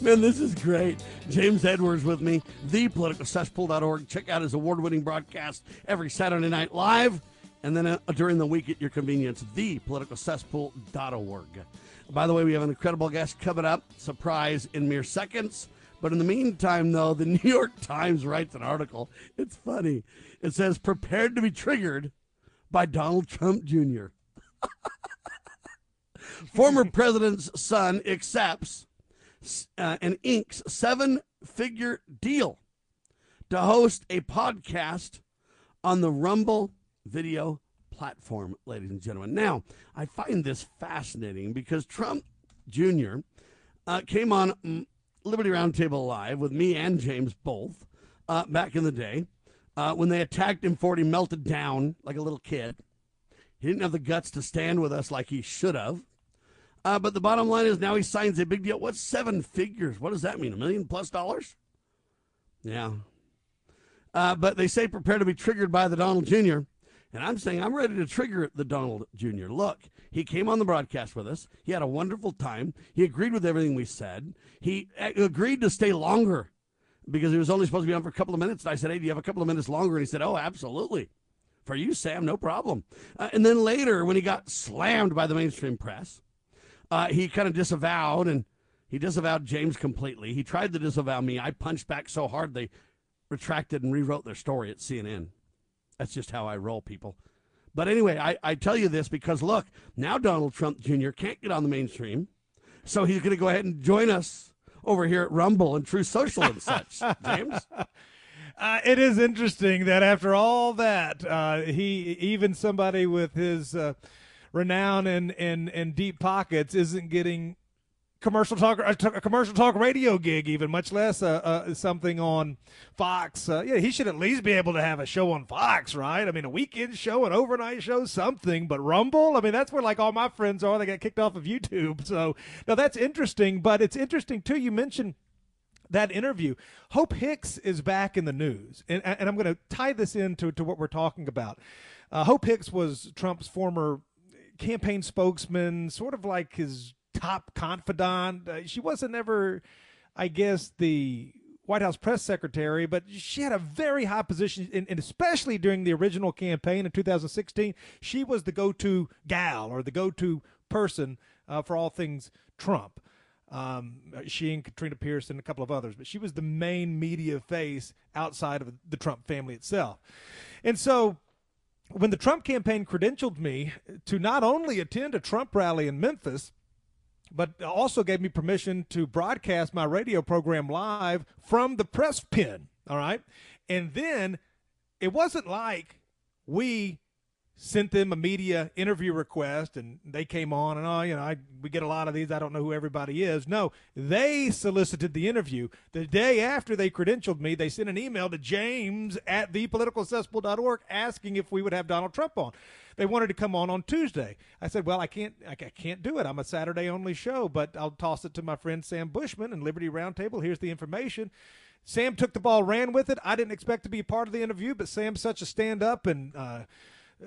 Man, this is great. James Edwards with me, thepoliticalcesspool.org. Check out his award-winning broadcast every Saturday night live, and then during the week at your convenience, thepoliticalcesspool.org. By the way, we have an incredible guest coming up. Surprise in mere seconds. But in the meantime, though, the New York Times writes an article. It's funny. It says, prepared to be triggered by Donald Trump Jr. Former president's son accepts and inks $7-figure deal to host a podcast on the Rumble video platform, ladies and gentlemen. Now, I find this fascinating because Trump Jr. Came on Liberty Roundtable Live with me and James both back in the day when they attacked him for it. He melted down like a little kid. He didn't have the guts to stand with us like he should have. But the bottom line is now he signs a big deal. What's 7 figures? What does that mean? $1 million+ Yeah. But they say prepare to be triggered by the Donald Jr. And I'm saying I'm ready to trigger the Donald Jr. Look, he came on the broadcast with us. He had a wonderful time. He agreed with everything we said. He agreed to stay longer because he was only supposed to be on for a couple of minutes. And I said, hey, do you have a couple of minutes longer? And he said, oh, absolutely. For you, Sam, no problem. And then later, when he got slammed by the mainstream press, he kind of disavowed, and he disavowed James completely. He tried to disavow me. I punched back so hard they retracted and rewrote their story at CNN. That's just how I roll, people. But anyway, I tell you this because, look, now Donald Trump Jr. can't get on the mainstream, so he's going to go ahead and join us over here at Rumble and True Social and such. James? It is interesting that after all that, he even somebody with his renown and deep pockets isn't getting a commercial talk radio gig, even much less something on Fox. Yeah, he should at least be able to have a show on Fox, right? I mean, a weekend show, an overnight show, something. But Rumble, I mean, that's where like all my friends are. They got kicked off of YouTube. So now that's interesting. But it's interesting too. You mentioned that interview. Hope Hicks is back in the news, and I'm going to tie this into what we're talking about. Hope Hicks was Trump's former campaign spokesman, sort of like his top confidant. She wasn't ever, I guess, the White House press secretary, but she had a very high position, and especially during the original campaign in 2016, she was the go-to gal or the go-to person for all things Trump. She and Katrina Pierce and a couple of others, but she was the main media face outside of the Trump family itself. And so when the Trump campaign credentialed me to not only attend a Trump rally in Memphis, but also gave me permission to broadcast my radio program live from the press pen, all right? And then it wasn't like we sent them a media interview request and they came on and, oh, you know, we get a lot of these. I don't know who everybody is. No, they solicited the interview. The day after they credentialed me, they sent an email to James@thepoliticalcesspool.org asking if we would have Donald Trump on. They wanted to come on Tuesday. I said, well, I can't do it. I'm a Saturday-only show, but I'll toss it to my friend Sam Bushman and Liberty Roundtable. Here's the information. Sam took the ball, ran with it. I didn't expect to be a part of the interview, but Sam's such a stand-up and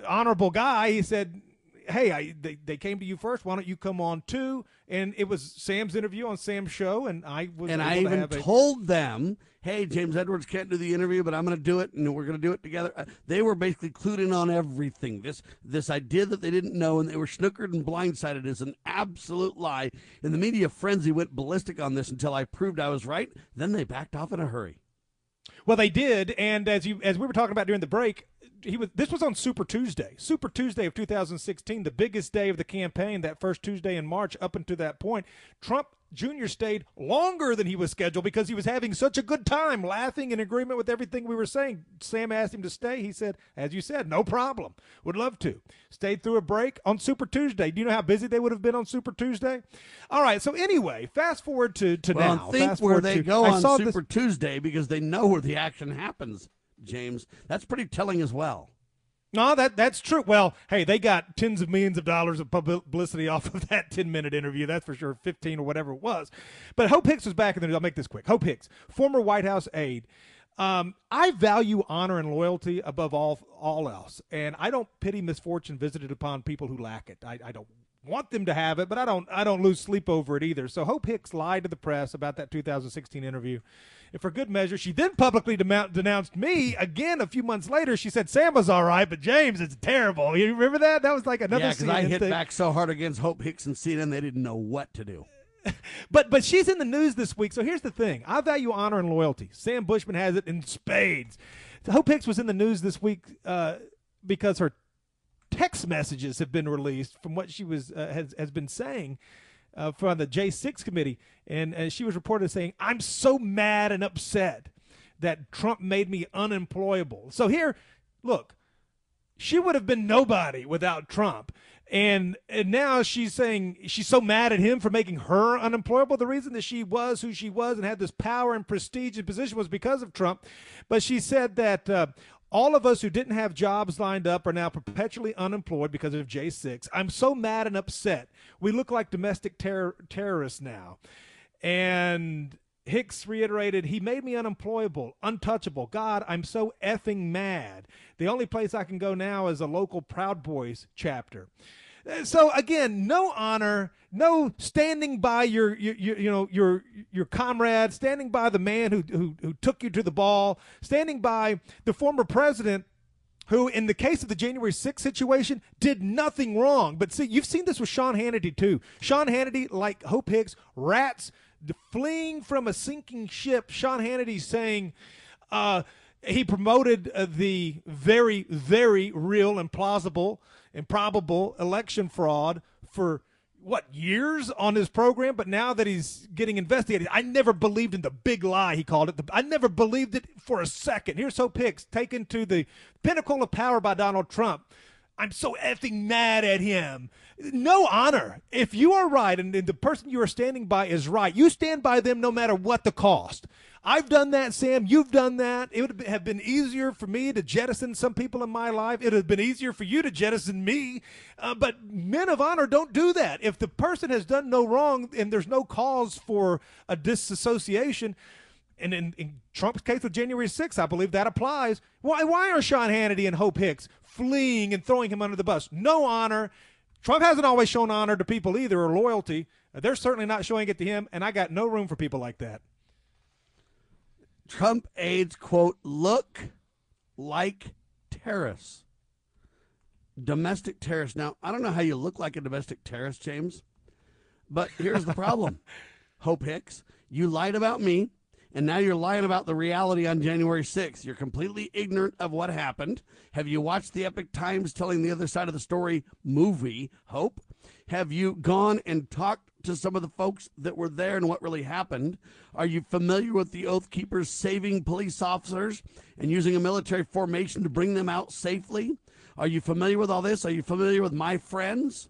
honorable guy. He said, hey, they came to you first. Why don't you come on too? And it was Sam's interview on Sam's show, and I was and I even told them, hey, James Edwards can't do the interview, but I'm going to do it, and we're going to do it together. They were basically clued in on everything. This idea that they didn't know and they were snookered and blindsided is an absolute lie. And the media frenzy went ballistic on this until I proved I was right. Then they backed off in a hurry. Well, they did, and as we were talking about during the break, this was on Super Tuesday of 2016, the biggest day of the campaign, that first Tuesday in March up until that point. Trump Jr. stayed longer than he was scheduled because he was having such a good time, laughing in agreement with everything we were saying. Sam asked him to stay. He said, as you said, no problem. Would love to. Stayed through a break on Super Tuesday. Do you know how busy they would have been on Super Tuesday? All right, so anyway, fast forward to now. I think where they go on Super Tuesday because they know where the action happens. James, that's pretty telling as well. No, that's true. Well, hey, they got tens of millions of dollars of publicity off of that 10-minute interview. That's for sure, 15 or whatever it was. But Hope Hicks was back in the news. I'll make this quick. Hope Hicks, former White House aide. I value honor and loyalty above all else, and I don't pity misfortune visited upon people who lack it. I don't want them to have it, but I don't lose sleep over it either. So Hope Hicks lied to the press about that 2016 interview. And for good measure, she then publicly denounced me again a few months later. She said, Sam was all right, but James is terrible. You remember that? That was like another CNN thing. Yeah, because I hit back so hard against Hope Hicks and CNN, they didn't know what to do. But she's in the news this week, so here's the thing. I value honor and loyalty. Sam Bushman has it in spades. Hope Hicks was in the news this week because her text messages have been released from what she was has been saying from the J6 committee, and she was reported as saying, I'm so mad and upset that Trump made me unemployable. So here, look, she would have been nobody without Trump, and now she's saying she's so mad at him for making her unemployable. The reason that she was who she was and had this power and prestige and position was because of Trump, but she said that all of us who didn't have jobs lined up are now perpetually unemployed because of J6. I'm so mad and upset. We look like domestic terrorists now. And Hicks reiterated, he made me unemployable, untouchable. God, I'm so effing mad. The only place I can go now is a local Proud Boys chapter. So again, no honor, no standing by your comrade, standing by the man who took you to the ball, standing by the former president who, in the case of the January 6th situation, did nothing wrong. But see, you've seen this with Sean Hannity too. Sean Hannity, like Hope Hicks, rats fleeing from a sinking ship. Sean Hannity saying, he promoted the very, very real and plausible and probable election fraud for, what, years on his program? But now that he's getting investigated, I never believed in the big lie, he called it. I never believed it for a second. Here's Hope Hicks taken to the pinnacle of power by Donald Trump. I'm so effing mad at him. No honor. If you are right and the person you are standing by is right, you stand by them no matter what the cost. I've done that, Sam. You've done that. It would have been easier for me to jettison some people in my life. It would have been easier for you to jettison me. But men of honor don't do that. If the person has done no wrong and there's no cause for a disassociation, and in Trump's case with January 6th, I believe that applies. Why are Sean Hannity and Hope Hicks fleeing and throwing him under the bus? No honor. Trump hasn't always shown honor to people either, or loyalty. They're certainly not showing it to him, and I got no room for people like that. Trump aides, quote, look like terrorists, domestic terrorists. Now, I don't know how you look like a domestic terrorist, James, but here's the problem. Hope Hicks, you lied about me, and now you're lying about the reality on January 6th. You're completely ignorant of what happened. Have you watched the Epic Times Telling the Other Side of the Story movie, Hope? Have you gone and talked to some of the folks that were there and what really happened? Are you familiar with the Oath Keepers saving police officers and using a military formation to bring them out safely? Are you familiar with all this? Are you familiar with my friends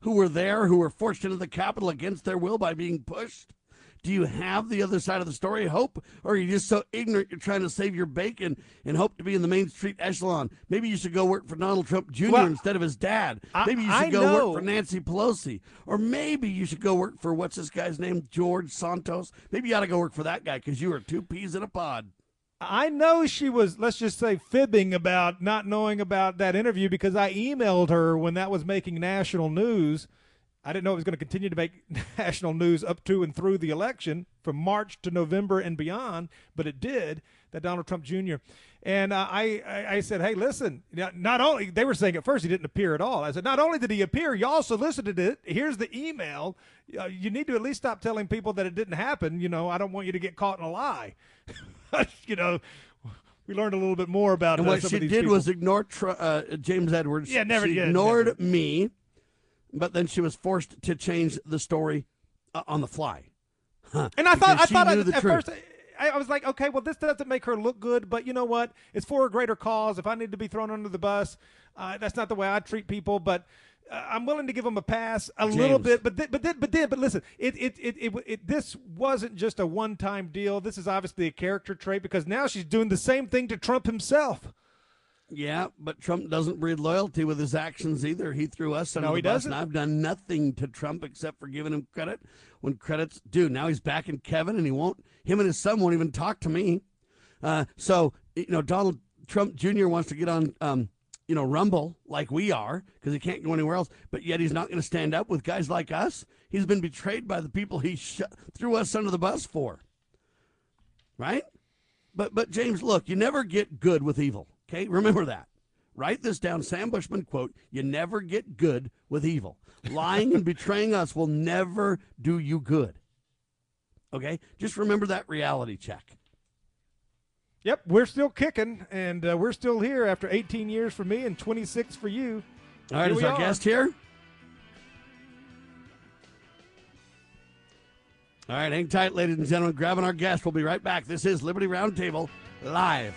who were there, who were forced into the Capitol against their will by being pushed? Do you have the other side of the story, Hope? Or are you just so ignorant you're trying to save your bacon and hope to be in the Main Street echelon? Maybe you should go work for Donald Trump Jr. Instead of his dad. Maybe you should go work for Nancy Pelosi. Or maybe you should go work for, what's this guy's name, George Santos? Maybe you ought to go work for that guy because you are two peas in a pod. I know she was, let's just say, fibbing about not knowing about that interview because I emailed her when that was making national news. I didn't know it was going to continue to make national news up to and through the election from March to November and beyond, but it did, that Donald Trump Jr. And I said, hey, listen, not only, they were saying at first he didn't appear at all. I said, not only did he appear, y'all solicited it. Here's the email. You need to at least stop telling people that it didn't happen. You know, I don't want you to get caught in a lie. You know. We learned a little bit more about and what some she of these did people. Was ignore James Edwards. Yeah, never she did. Ignored never. Me. But then she was forced to change the story on the fly. Huh. And I thought at first I was like, okay, well, this doesn't make her look good, but you know what? It's for a greater cause. If I need to be thrown under the bus, that's not the way I treat people, but I'm willing to give them a pass a little bit. But listen, this wasn't just a one-time deal. This is obviously a character trait because now she's doing the same thing to Trump himself. Yeah, but Trump doesn't breed loyalty with his actions either. He threw us under the bus, and I've done nothing to Trump except for giving him credit when credit's due. Now he's backing Kevin, and him and his son won't even talk to me. So, you know, Donald Trump Jr. wants to get on, you know, Rumble like we are because he can't go anywhere else, but yet he's not going to stand up with guys like us. He's been betrayed by the people he threw us under the bus for, right? But, James, look, you never get good with evil. Okay, remember that. Write this down. Sam Bushman, quote, you never get good with evil. Lying and betraying us will never do you good. Okay, just remember that reality check. Yep, we're still kicking, and we're still here after 18 years for me and 26 for you. All right, is our guest here? All right, hang tight, ladies and gentlemen. Grabbing our guest. We'll be right back. This is Liberty Roundtable Live.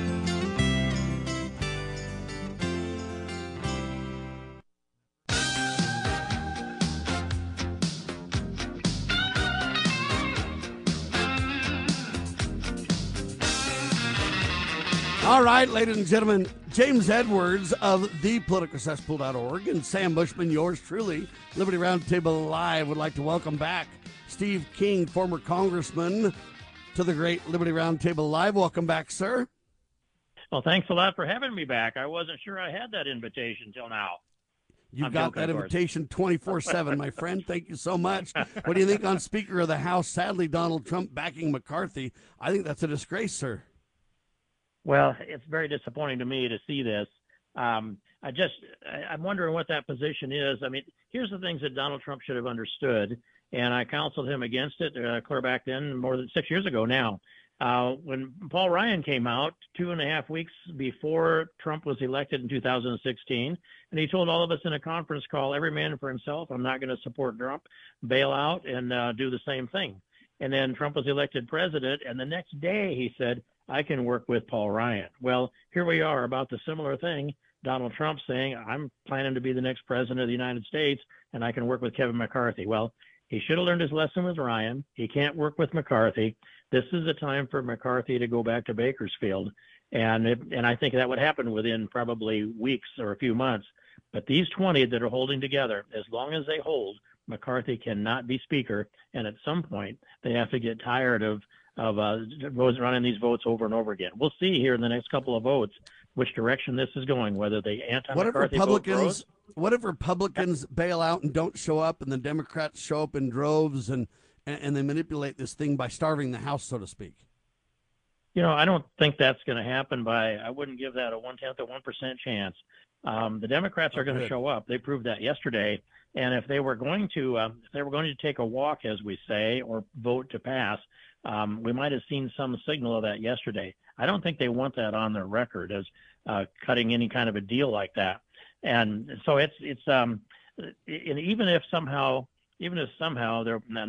All right, ladies and gentlemen, James Edwards of thepoliticalcesspool.org and Sam Bushman, yours truly, Liberty Roundtable Live, would like to welcome back Steve King, former congressman, to the great Liberty Roundtable Live. Welcome back, sir. Well, thanks a lot for having me back. I wasn't sure I had that invitation till now. You got that invitation 24/7, my friend. Thank you so much. What do you think on Speaker of the House? Sadly, Donald Trump backing McCarthy. I think that's a disgrace, sir. Well, it's very disappointing to me to see this. I'm wondering what that position is. I mean, here's the things that Donald Trump should have understood, and I counseled him against it clear back then, more than 6 years ago now. When Paul Ryan came out 2.5 weeks before Trump was elected in 2016, and he told all of us in a conference call, every man for himself, I'm not going to support Trump, bail out, and do the same thing. And then Trump was elected president, and the next day he said, I can work with Paul Ryan. Well, here we are about the similar thing. Donald Trump saying, I'm planning to be the next president of the United States, and I can work with Kevin McCarthy. Well, he should have learned his lesson with Ryan. He can't work with McCarthy. This is a time for McCarthy to go back to Bakersfield, and I think that would happen within probably weeks or a few months. But these 20 that are holding together, as long as they hold, McCarthy cannot be speaker, and at some point they have to get tired of running these votes over and over again. We'll see here in the next couple of votes which direction this is going, whether they anti-McCarthy vote grows. What if Republicans bail out and don't show up, and the Democrats show up in droves and they manipulate this thing by starving the House, so to speak? You know, I don't think that's going to happen I wouldn't give that a 0.1% chance. The Democrats are going to show up. They proved that yesterday. And if they were going to, take a walk, as we say, or vote to pass, we might have seen some signal of that yesterday. I don't think they want that on their record as cutting any kind of a deal like that. And so and even if somehow they're not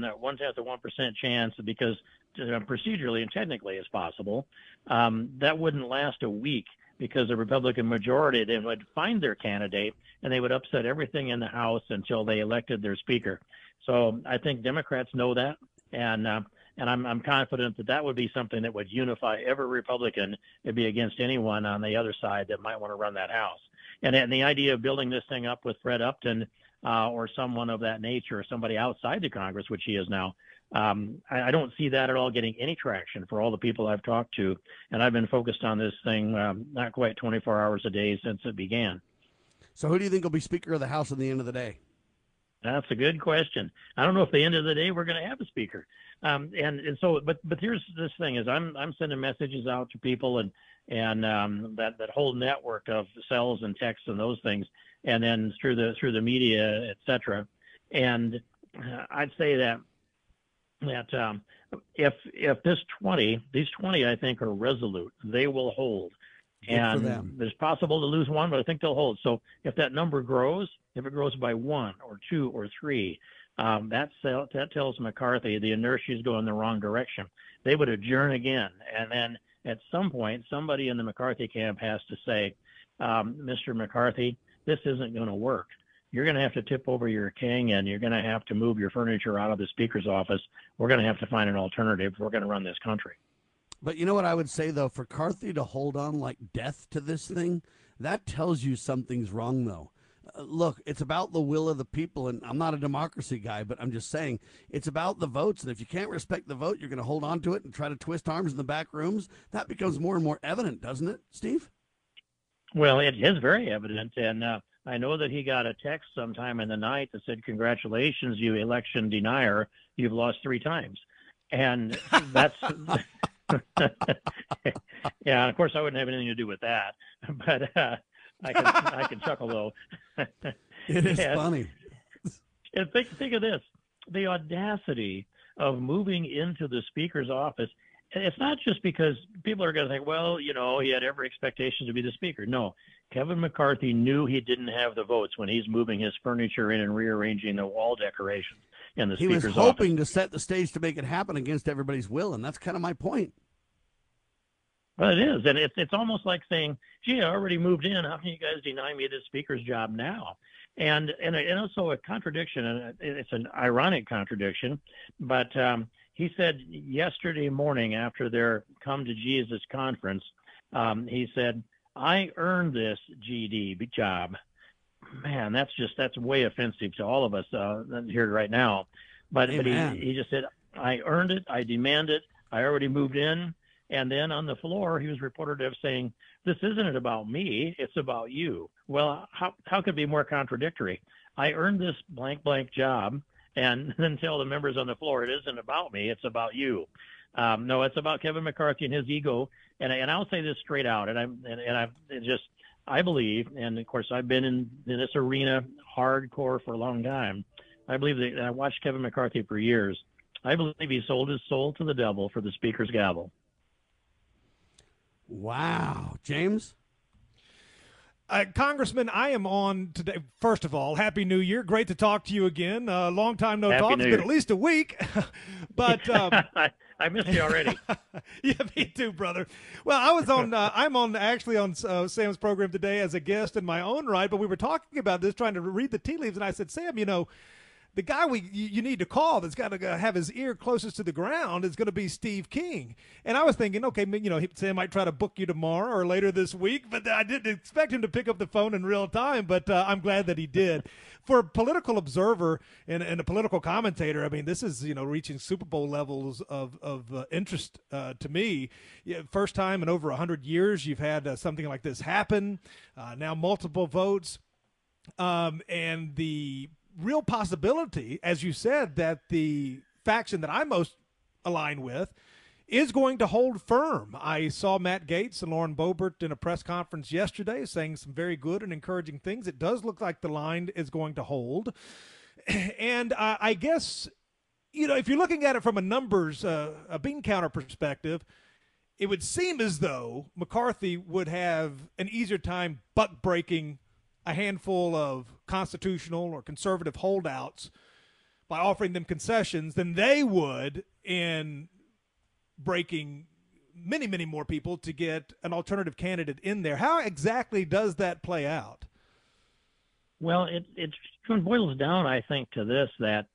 0.1% chance, because procedurally and technically it's possible, that wouldn't last a week, because the Republican majority then would find their candidate and they would upset everything in the House until they elected their speaker. So I think Democrats know that, and I'm confident that would be something that would unify every Republican and be against anyone on the other side that might want to run that House. And the idea of building this thing up with Fred Upton or someone of that nature, or somebody outside the Congress, which he is now, I don't see that at all getting any traction for all the people I've talked to. And I've been focused on this thing not quite 24 hours a day since it began. So who do you think will be Speaker of the House at the end of the day? That's a good question. I don't know if at the end of the day we're going to have a speaker. But here's this thing is I'm sending messages out to people and that whole network of cells and texts and those things, and then through the media, et cetera. And I'd say that if these 20 I think are resolute, they will hold. And it's possible to lose one, but I think they'll hold. So if that number grows, if it grows by 1 or 2 or 3, that tells McCarthy the inertia is going the wrong direction. They would adjourn again. And then at some point, somebody in the McCarthy camp has to say, Mr. McCarthy, this isn't going to work. You're going to have to tip over your king, and you're going to have to move your furniture out of the speaker's office. We're going to have to find an alternative. We're going to run this country. But you know what I would say, though, for McCarthy to hold on like death to this thing, that tells you something's wrong, though. Look, it's about the will of the people, and I'm not a democracy guy, but I'm just saying it's about the votes. And if you can't respect the vote, you're going to hold on to it and try to twist arms in the back rooms. That becomes more and more evident, doesn't it, Steve? Well, it is very evident, and I know that he got a text sometime in the night that said, congratulations, you election denier, you've lost 3 times. And that's... Yeah, of course I wouldn't have anything to do with that, but I can chuckle though. It is funny. And think of this: the audacity of moving into the speaker's office. It's not just because people are going to think, well, you know, he had every expectation to be the speaker. No, Kevin McCarthy knew he didn't have the votes when he's moving his furniture in and rearranging the wall decorations in the speaker's office. He was hoping to set the stage to make it happen against everybody's will, and that's kind of my point. Well, it is, and it's almost like saying, gee, I already moved in. How can you guys deny me this speaker's job now? And also a contradiction, and it's an ironic contradiction, but he said yesterday morning after their Come to Jesus conference He said, I earned this GD job. Man, that's way offensive to all of us here right now. But he just said, I earned it. I demand it. I already moved in. And then on the floor, he was reported as saying, this isn't about me. It's about you. Well, how could it be more contradictory? I earned this blank, blank job. And then tell the members on the floor, it isn't about me. It's about you. No, it's about Kevin McCarthy and his ego. And I'll say this straight out. I believe, and of course I've been in this arena hardcore for a long time. I believe that, and I watched Kevin McCarthy for years. I believe he sold his soul to the devil for the speaker's gavel. Wow. James? Congressman, I am on today. First of all, Happy New Year. Great to talk to you again. Long time no talk. It's been at least a week. But I missed you already. Yeah, me too, brother. Well, I was on, I'm actually on Sam's program today as a guest in my own right, but we were talking about this, trying to read the tea leaves, and I said, Sam, you know, the guy you need to call that's got to have his ear closest to the ground is going to be Steve King. And I was thinking, okay, you know, Sam might try to book you tomorrow or later this week, but I didn't expect him to pick up the phone in real time, but I'm glad that he did. For a political observer and a political commentator, I mean, this is, you know, reaching Super Bowl levels of interest to me. First time in over 100 years you've had something like this happen, now multiple votes, and the real possibility, as you said, that the faction that I most align with is going to hold firm. I saw Matt Gaetz and Lauren Boebert in a press conference yesterday saying some very good and encouraging things. It does look like the line is going to hold. And I guess, you know, if you're looking at it from a numbers, a bean counter perspective, it would seem as though McCarthy would have an easier time buck breaking a handful of constitutional or conservative holdouts by offering them concessions than they would in breaking many, many more people to get an alternative candidate in there. How exactly does that play out? Well, it boils down, I think, to this, that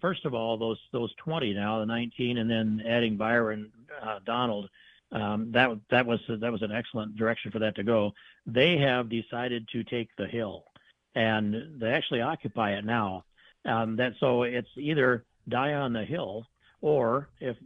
first of all, those 20 now, the 19, and then adding Byron, Donald, that was an excellent direction for that to go. They have decided to take the hill, and they actually occupy it now. So it's either die on the hill, or it's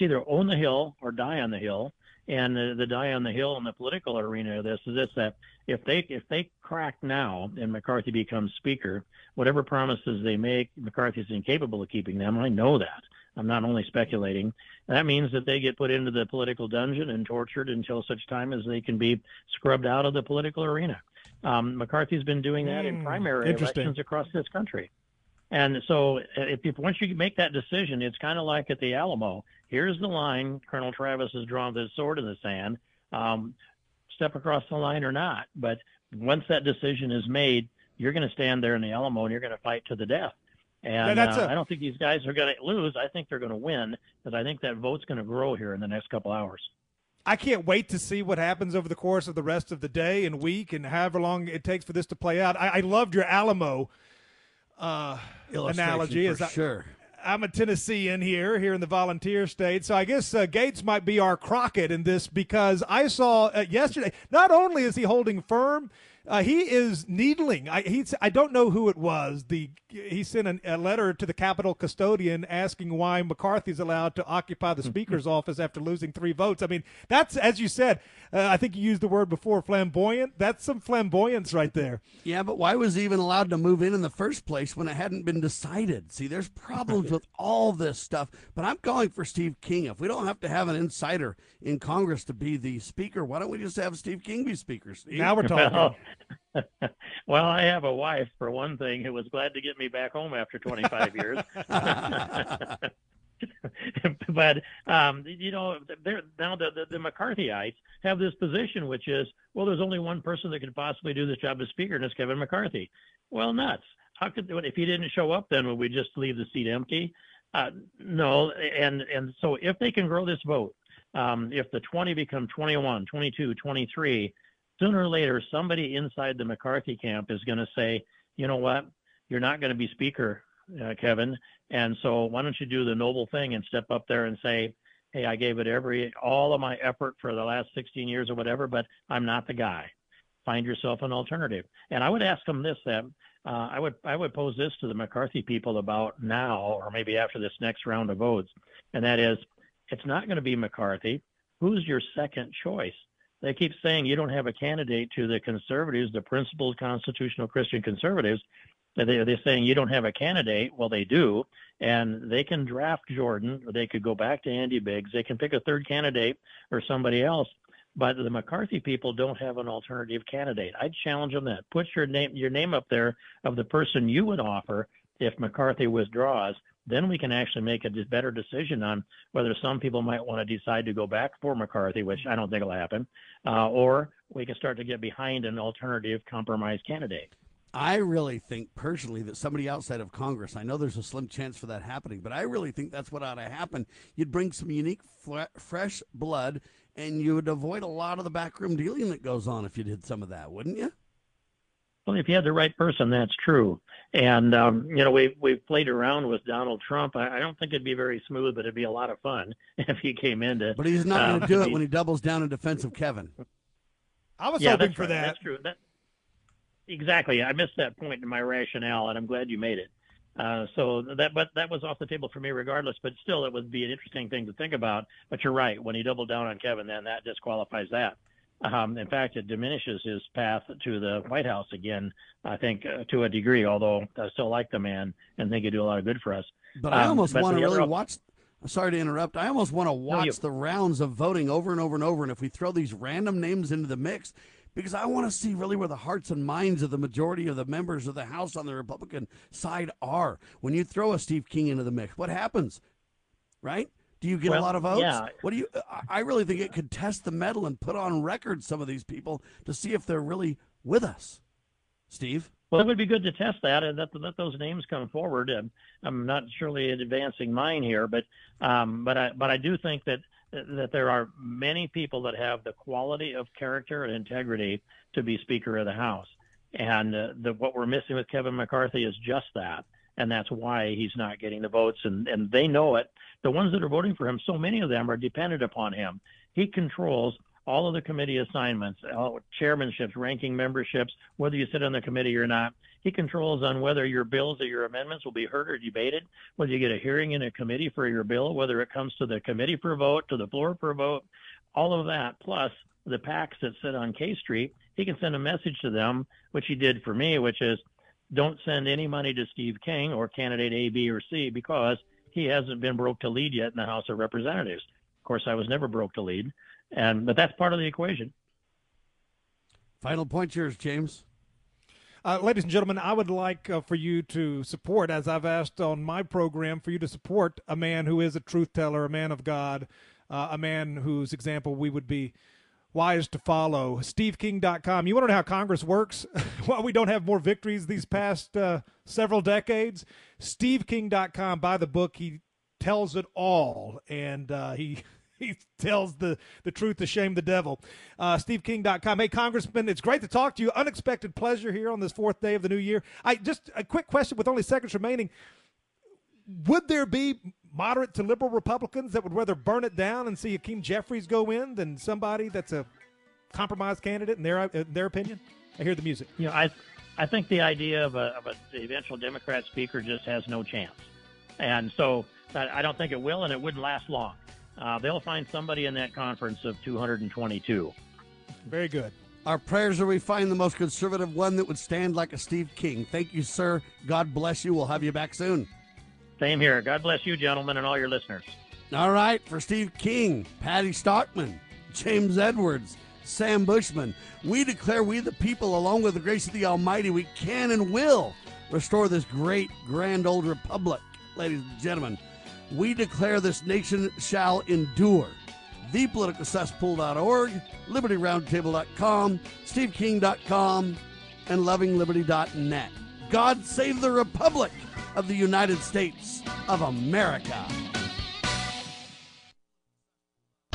either own the hill or die on the hill. And the die on the hill in the political arena of this is this, that if they crack now and McCarthy becomes speaker, whatever promises they make, McCarthy's incapable of keeping them. I know that. I'm not only speculating. That means that they get put into the political dungeon and tortured until such time as they can be scrubbed out of the political arena. McCarthy's been doing that in primary elections across this country. And so once you make that decision, it's kind of like at the Alamo. Here's the line. Colonel Travis has drawn this sword in the sand. Step across the line or not. But once that decision is made, you're going to stand there in the Alamo and you're going to fight to the death. And I don't think these guys are going to lose. I think they're going to win, because I think that vote's going to grow here in the next couple hours. I can't wait to see what happens over the course of the rest of the day and week and however long it takes for this to play out. I loved your Alamo analogy. I'm a Tennessean here in the Volunteer State, so I guess Gates might be our Crockett in this, because I saw yesterday, not only is he holding firm, he is needling. I don't know who it was. He sent a letter to the Capitol custodian asking why McCarthy's allowed to occupy the Speaker's office after losing 3 votes. I mean, that's, as you said, I think you used the word before, flamboyant. That's some flamboyance right there. Yeah, but why was he even allowed to move in the first place when it hadn't been decided? See, there's problems with all this stuff, but I'm calling for Steve King. If we don't have to have an insider in Congress to be the Speaker, why don't we just have Steve King be Speaker? Steve? Now we're talking. Well, I have a wife, for one thing, who was glad to get me back home after 25 years. But, you know, now the McCarthyites have this position, which is, well, there's only one person that could possibly do this job as Speaker, and it's Kevin McCarthy. Well, nuts. How could, if he didn't show up, then would we just leave the seat empty? No. And so if they can grow this vote, if the 20 become 21, 22, 23, sooner or later, somebody inside the McCarthy camp is going to say, you know what, you're not going to be Speaker, Kevin, and so why don't you do the noble thing and step up there and say, hey, I gave it all of my effort for the last 16 years or whatever, but I'm not the guy. Find yourself an alternative. And I would ask them this, then. I would pose this to the McCarthy people about now, or maybe after this next round of votes, and that is, it's not going to be McCarthy. Who's your second choice? They keep saying you don't have a candidate to the conservatives, the principled constitutional Christian conservatives. They're saying you don't have a candidate. Well, they do, and they can draft Jordan, or they could go back to Andy Biggs. They can pick a third candidate or somebody else, but the McCarthy people don't have an alternative candidate. I'd challenge them that. Put your name up there of the person you would offer if McCarthy withdraws. Then we can actually make a better decision on whether some people might want to decide to go back for McCarthy, which I don't think will happen, or we can start to get behind an alternative compromise candidate. I really think personally that somebody outside of Congress, I know there's a slim chance for that happening, but I really think that's what ought to happen. You'd bring some unique, fresh blood, and you would avoid a lot of the backroom dealing that goes on if you did some of that, wouldn't you? Well, if you had the right person, that's true. And, you know, we've played around with Donald Trump. I don't think it'd be very smooth, but it'd be a lot of fun if he came into. But he's not going to do it when he doubles down in defense of Kevin. I was hoping for that. That's true. Exactly. I missed that point in my rationale, and I'm glad you made it. But that was off the table for me regardless, but still it would be an interesting thing to think about. But you're right. When he doubled down on Kevin, then that disqualifies that. In fact, it diminishes his path to the White House again, I think, to a degree, although I still like the man and think he'd do a lot of good for us. But I almost want to really watch – sorry to interrupt. I almost want to watch the rounds of voting over and over and over, and if we throw these random names into the mix, because I want to see really where the hearts and minds of the majority of the members of the House on the Republican side are. When you throw a Steve King into the mix, what happens, right? Do you get a lot of votes? Yeah. I really think it could test the mettle and put on record some of these people to see if they're really with us. Steve? Well, it would be good to test that and let those names come forward. I'm not surely advancing mine here, but I do think that there are many people that have the quality of character and integrity to be Speaker of the House. And what we're missing with Kevin McCarthy is just that. And that's why he's not getting the votes, and they know it. The ones that are voting for him, so many of them are dependent upon him. He controls all of the committee assignments, chairmanships, ranking memberships, whether you sit on the committee or not. He controls on whether your bills or your amendments will be heard or debated, whether you get a hearing in a committee for your bill, whether it comes to the committee for a vote, to the floor for a vote, all of that, plus the PACs that sit on K Street. He can send a message to them, which he did for me, which is, don't send any money to Steve King or candidate A, B, or C because he hasn't been broke to lead yet in the House of Representatives. Of course, I was never broke to lead, but that's part of the equation. Final point yours, James. Ladies and gentlemen, I would like for you to support, as I've asked on my program, for you to support a man who is a truth teller, a man of God, a man whose example we would be wise to follow. SteveKing.com. You want to know how Congress works? Why we don't have more victories these past several decades? SteveKing.com. Buy the book. He tells it all, and he tells the truth to shame the devil. SteveKing.com. Hey, Congressman, it's great to talk to you. Unexpected pleasure here on this fourth day of the new year. Just a quick question with only seconds remaining. Would there be moderate to liberal Republicans that would rather burn it down and see Hakeem Jeffries go in than somebody that's a compromise candidate in their opinion? I hear the music. You know, I think the idea of an eventual Democrat speaker just has no chance. And so I don't think it will, and it wouldn't last long. They'll find somebody in that conference of 222. Very good. Our prayers are we find the most conservative one that would stand like a Steve King. Thank you, sir. God bless you. We'll have you back soon. Same here. God bless you, gentlemen, and all your listeners. All right. For Steve King, Patty Stockman, James Edwards, Sam Bushman, we declare we the people, along with the grace of the Almighty, we can and will restore this great, grand old republic. Ladies and gentlemen, we declare this nation shall endure. ThePoliticalCesspool.org, LibertyRoundtable.com, SteveKing.com, and LovingLiberty.net. God save the Republic of the United States of America.